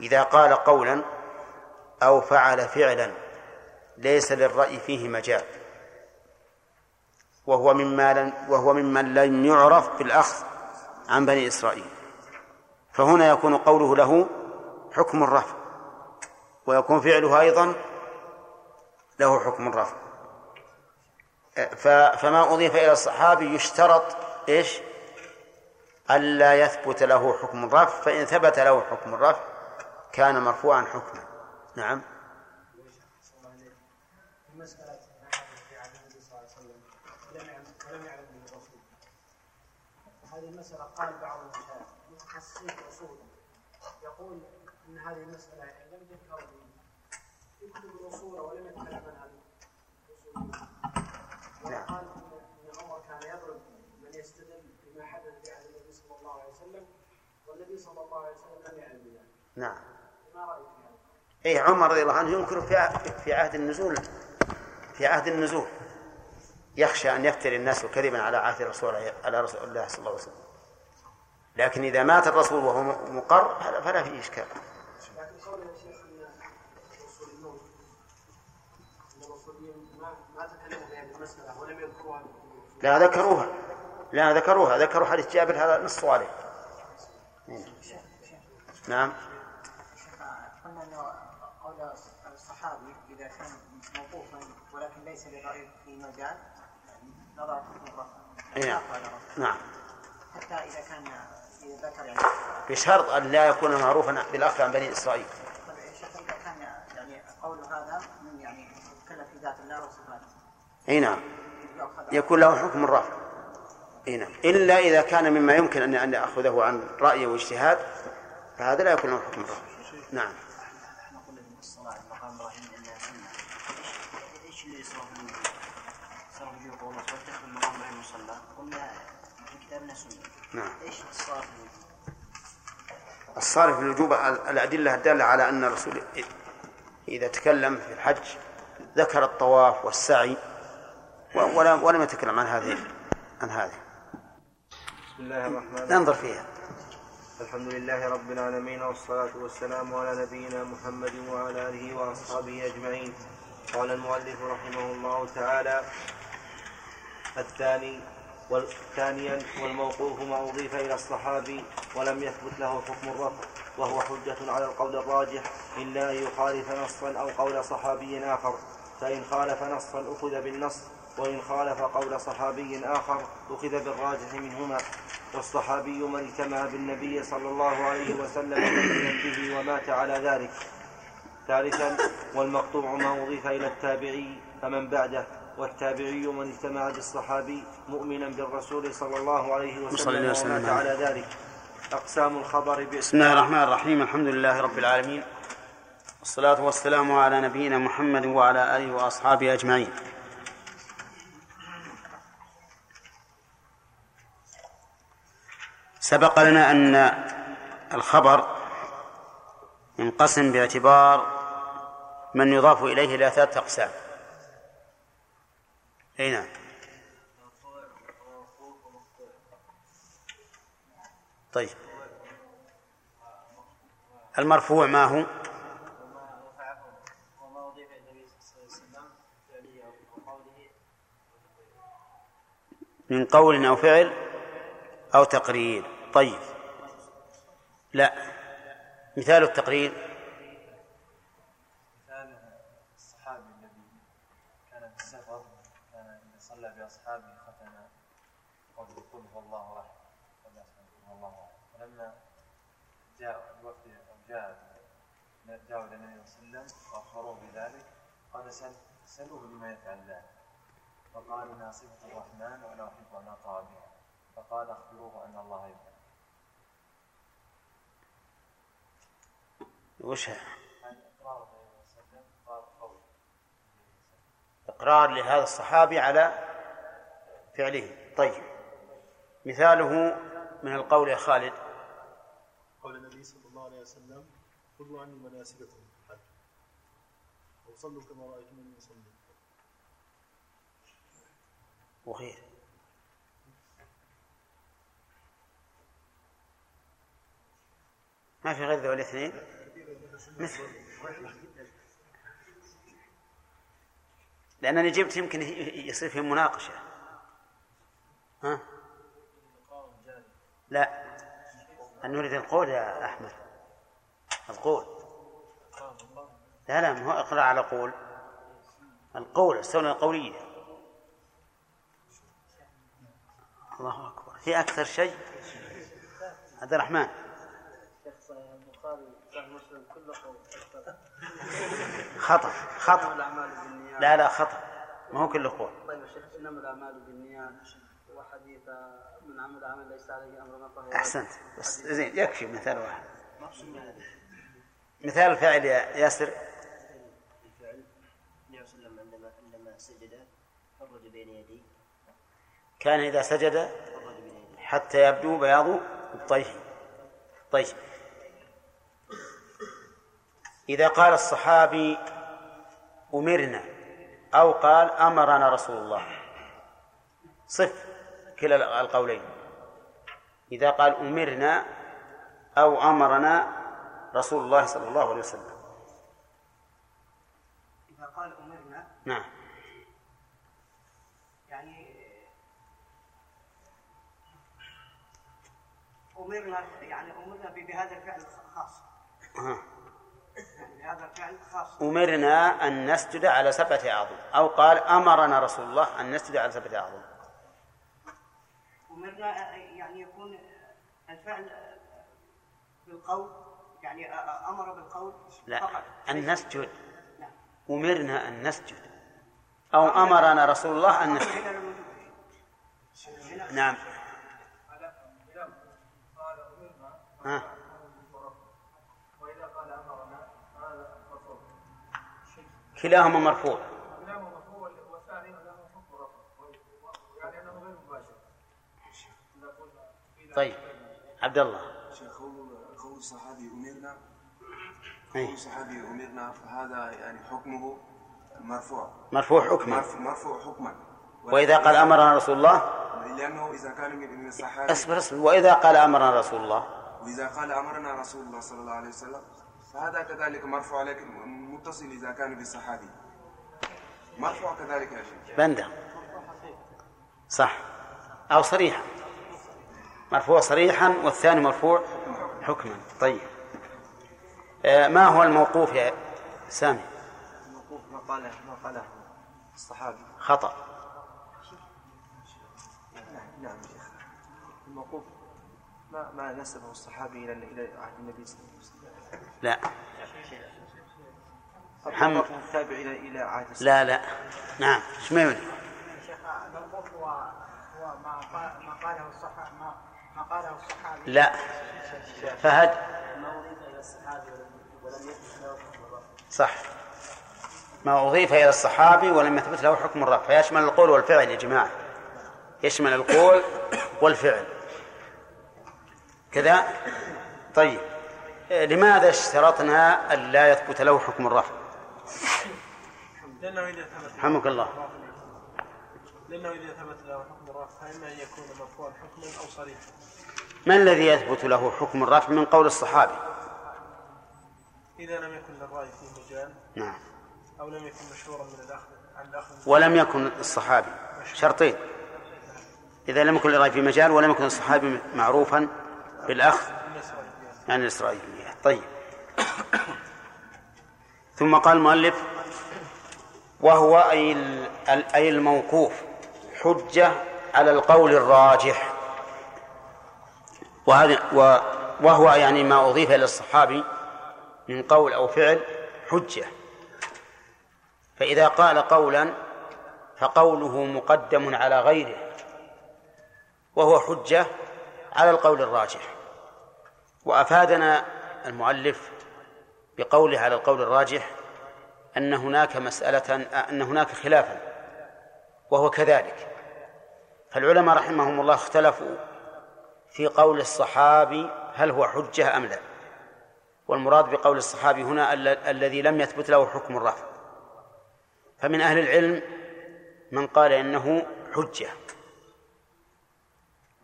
إذا قال قولا أو فعل فعلا ليس للرأي فيه مجال، وهو مما وهو ممن لم يعرف في الأخذ عن بني إسرائيل، فهنا يكون قوله له حكم الرفع، ويكون فعله أيضا له حكم الرفع. فما أضيف إلى الصحابي يشترط إيش؟ ألا يثبت له حكم الرفع، فإن ثبت له حكم الرفع كان مرفوعا حكما. نعم. هذه المسألة قال بعض المشايخ متخصصين أصولا، يقول أن هذه المسألة لم تذكر في كتب الأصول ولم يتكلم عنها الأصول. نعم. قال أن عمر كان يضرب من يستدل بما حدث بعهد النبي صلى الله عليه وسلم، والنبي صلى الله عليه وسلم لم يعلم بذلك. نعم. ما رأيك في هذا؟ إيه، عمر رضي الله عنه ينكر في عهد النزول، في عهد النزول يخشى أن يفتري الناس كذبا على عهد رسول على رسول الله صلى الله عليه وسلم، لكن إذا مات الرسول وهو مقر فلا فيه إشكال. لكن قول يا شيخ أن رسول الموت أن الرسولين ما تكلموا بهذه المسألة ولم يذكروها. لا ذكروها، لا ذكروها، ذكروا حديث جابر هذا نص عليه. نعم. قلنا أنه قول الصحابي إذا كان موقوفا ولكن ليس للرأي في مجال نظر حكم الرفع. نعم. حتى إذا كان ذكر يعني بشرط أن لا يكون معروفا بالأخذ عن بني إسرائيل. طبعا إذا كان يعني قول هذا من يعني كلف في ذات الله وصفاته. أي نعم. يكون له حكم الرفع. أي نعم. إلا إذا كان مما يمكن أن أن أخذه عن رأي واجتهاد فهذا لا يكون له حكم الرفع. نعم. نحن قلنا من الصلاة المقام إبراهيم إنها سنة. إيش اللي صار من صار من قوله صلى الله عليه وسلم قلنا. كتابنا سنة. نعم. إيش الصارف؟ الصارف للوجوب الأدلة الدالة على أن الرسول إذا تكلم في الحج ذكر الطواف والسعي ولا ولم يتكلم عن هذه عن هذه. بسم الله الرحمن الرحيم. ننظر فيها. الحمد لله رب العالمين والصلاة والسلام على نبينا محمد وعلى آله وأصحابه أجمعين. قال المؤلف رحمه الله تعالى: الثاني والثانيا والموقوف ما أضيف إلى الصحابي ولم يثبت له حكم الرفع وهو حجة على القول الراجح إلا أن يخالف نصا أو قول صحابي آخر، فإن خالف نصا أخذ بالنص وإن خالف قول صحابي آخر أخذ بالراجح منهما. والصحابي من اجتمع بالنبي صلى الله عليه وسلم به ومات على ذلك. ثالثا والمقطوع ما أضيف إلى التابعي فمن بعده، والتابعي من اجتمع بالصحابي مؤمنا بالرسول صلى الله عليه وسلم ومات على ذلك. أقسام الخبر. بسم الله الرحمن الرحيم. الحمد لله رب العالمين والصلاة والسلام على نبينا محمد وعلى آله وأصحابه أجمعين. سبق لنا أن الخبر ينقسم باعتبار من يضاف إليه إلى ثلاثة أقسام. هنا طيب المرفوع ما هو؟ من قول أو فعل أو تقرير. طيب لا، مثال التقرير مثال الصحابي الذي كان في السفر كان إذا صلى بأصحابه ختم قوله قل هو الله أحد قل الله أحد، فلما جاء الوفد أو جاء جاءوا إلى النبي صلى الله عليه وسلم وأخبروه بذلك قال سألوه بما يفعل ذلك، فقال إنها صفة الرحمن وأنا أحب أن أطاع بها، فقال أخبروه أن الله يفعل. وش هذا؟ إقرار لهذا الصحابي على فعله. طيب مثاله من القول يا خالد. قال النبي صلى الله عليه وسلم: خذوا عني مناسككم الحج أو صلوا كما رأيتموني أصلي. وخير ما في غير ذوي الاثنين مثل، لأنني جبت يمكن يصير فيه مناقشة. ها؟ لا نريد القول يا أحمد، القول. لا لا ما هو إقرار على قول، القول السنة القولية. الله أكبر، هي أكثر شيء. عبد الرحمن خطأ خطأ لا لا خطأ ما هو كل قول. طيب يا شيخ إنما الأعمال بالنيات وحديث من عمل عمل ليس عليه أمرنا فهو. أحسنت، بس زين يكفي مثال واحد. مثال الفاعل يا ياسر. الفعل النبي صلى الله عليه وسلم عندما عندما سجد فرج بين يديه، كان إذا سجد حتى يبدو بياض الطيه. طيب إذا قال الصحابي أمرنا أو قال أمرنا رسول الله، صف كلا القولين. إذا قال أمرنا أو أمرنا رسول الله صلى الله عليه وسلم. إذا قال أمرنا نعم يعني أمرنا يعني أمرنا بهذا الفعل الخاص. آه. أمرنا أن نسجد على سبعة أعظم، أو قال أمرنا رسول الله أن نسجد على سبعة أعظم. أمرنا يعني يكون الفعل بالقول، يعني أمر بالقول فقط. لا أن نسجد. لا. أمرنا أن نسجد أو أمرنا رسول الله أن نسجد. نعم. ها. كلاهما مرفوع. كلاهما مرفوع والثاني له حكم رفع، يعني انه غير مباشر. طيب عبد الله. شيخ قول الصحابي أمرنا قول الصحابي أمرنا فهذا يعني حكمه مرفوع مرفوع حكما مرفوع حكما وإذا قال أمرنا رسول الله لأنه إذا كان من الصحابي أصبر أصبر وإذا قال أمرنا رسول الله وإذا قال أمرنا رسول الله صلى الله عليه وسلم فهذا كذلك مرفوع لكن متصل إذا كان بالصحابي مرفوع كذلك يا شيخ بنده صح أو صريحا مرفوع صريحا والثاني مرفوع حكما. طيب ما هو الموقوف يا سامي؟ الموقوف ما قاله ما قاله الصحابي خطأ. نعم شيخ الموقوف ما ما نسبه الصحابي إلى إلى عهد النبي صلى الله عليه وسلم. لا محمد التابع إلى إلى عهد لا لا نعم شميمن شيخ الموقوف هو هو ما قال ما قاله الصحابي ما ما قاله الصحابي لا فهد ما أضيف إلى الصحابي ولم يثبت له حكم الرفع صح ما أضيف إلى الصحابي ولم يثبت له حكم الرفع يشمل القول والفعل يا جماعة يشمل القول والفعل كذا. طيب لماذا اشترطنا ألا يثبت له حكم الرفع؟ حمك الله لأنه إذا ثبت له حكم الرفع فإما أن يكون مرفوعا حكما أو صريحا. ما الذي يثبت له حكم الرفع من قول الصحابي؟ إذا لم يكن للرأي فيه مجال نعم أو لم يكن مشهورا من الأخذ عن الأخذ ولم يكن الصحابي شرطين إذا لم يكن للرأي فيه مجال ولم يكن الصحابي معروفا بالأخذ عن الإسرائيليات. طيب ثم قال المؤلف وهو أي الموقوف حجة على القول الراجح وهو يعني ما أضيف إلى الصحابي من قول أو فعل حجة فإذا قال قولا فقوله مقدم على غيره وهو حجة على القول الراجح وأفادنا المؤلف بقوله على القول الراجح أن هناك مسألة أن هناك خلافا وهو كذلك فالعلماء رحمهم الله اختلفوا في قول الصحابي هل هو حجة أم لا والمراد بقول الصحابي هنا الذي لم يثبت له حكم الرفع فمن أهل العلم من قال إنه حجة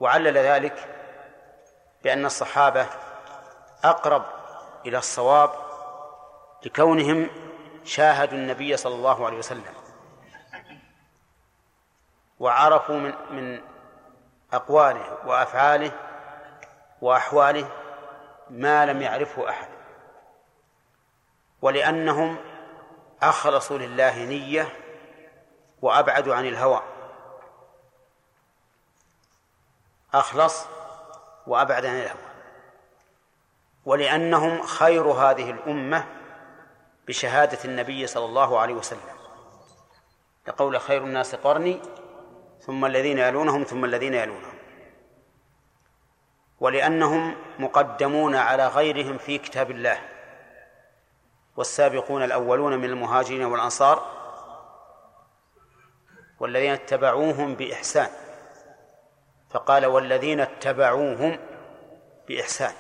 وعلل ذلك بأن الصحابة أقرب إلى الصواب لكونهم شاهدوا النبي صلى الله عليه وسلم وعرفوا من, من أقواله وأفعاله وأحواله ما لم يعرفه أحد ولأنهم أخلصوا لله نية وأبعدوا عن الهوى أخلص وأبعد عن الهوى ولأنهم خير هذه الأمة بشهادة النبي صلى الله عليه وسلم يقول خير الناس قرني ثم الذين يلونهم ثم الذين يلونهم ولأنهم مقدمون على غيرهم في كتاب الله والسابقون الأولون من المهاجرين والأنصار والذين اتبعوهم بإحسان فقال والذين اتبعوهم بإحسان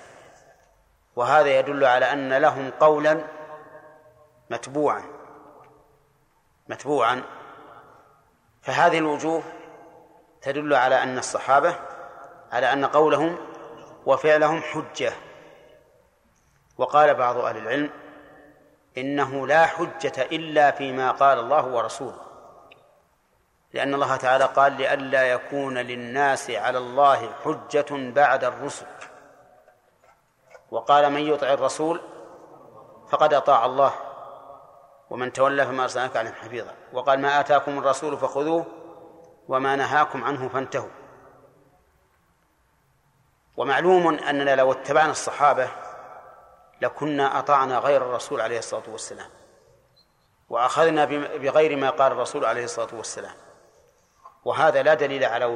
وهذا يدل على أن لهم قولا متبوعا متبوعا فهذه الوجوه تدل على أن الصحابة على أن قولهم وفعلهم حجة وقال بعض أهل العلم إنه لا حجة إلا فيما قال الله ورسوله لأن الله تعالى قال لئلا يكون للناس على الله حجة بعد الرسل وقال من يطع الرسول فقد أطاع الله ومن تولى فما أرسلناك عليهم حفيظا وقال ما آتاكم الرسول فخذوه وما نهاكم عنه فانتهوا ومعلوم أننا لو اتبعنا الصحابة لكنا أطعنا غير الرسول عليه الصلاة والسلام وأخذنا بغير ما قال الرسول عليه الصلاة والسلام وهذا لا دليل على وجود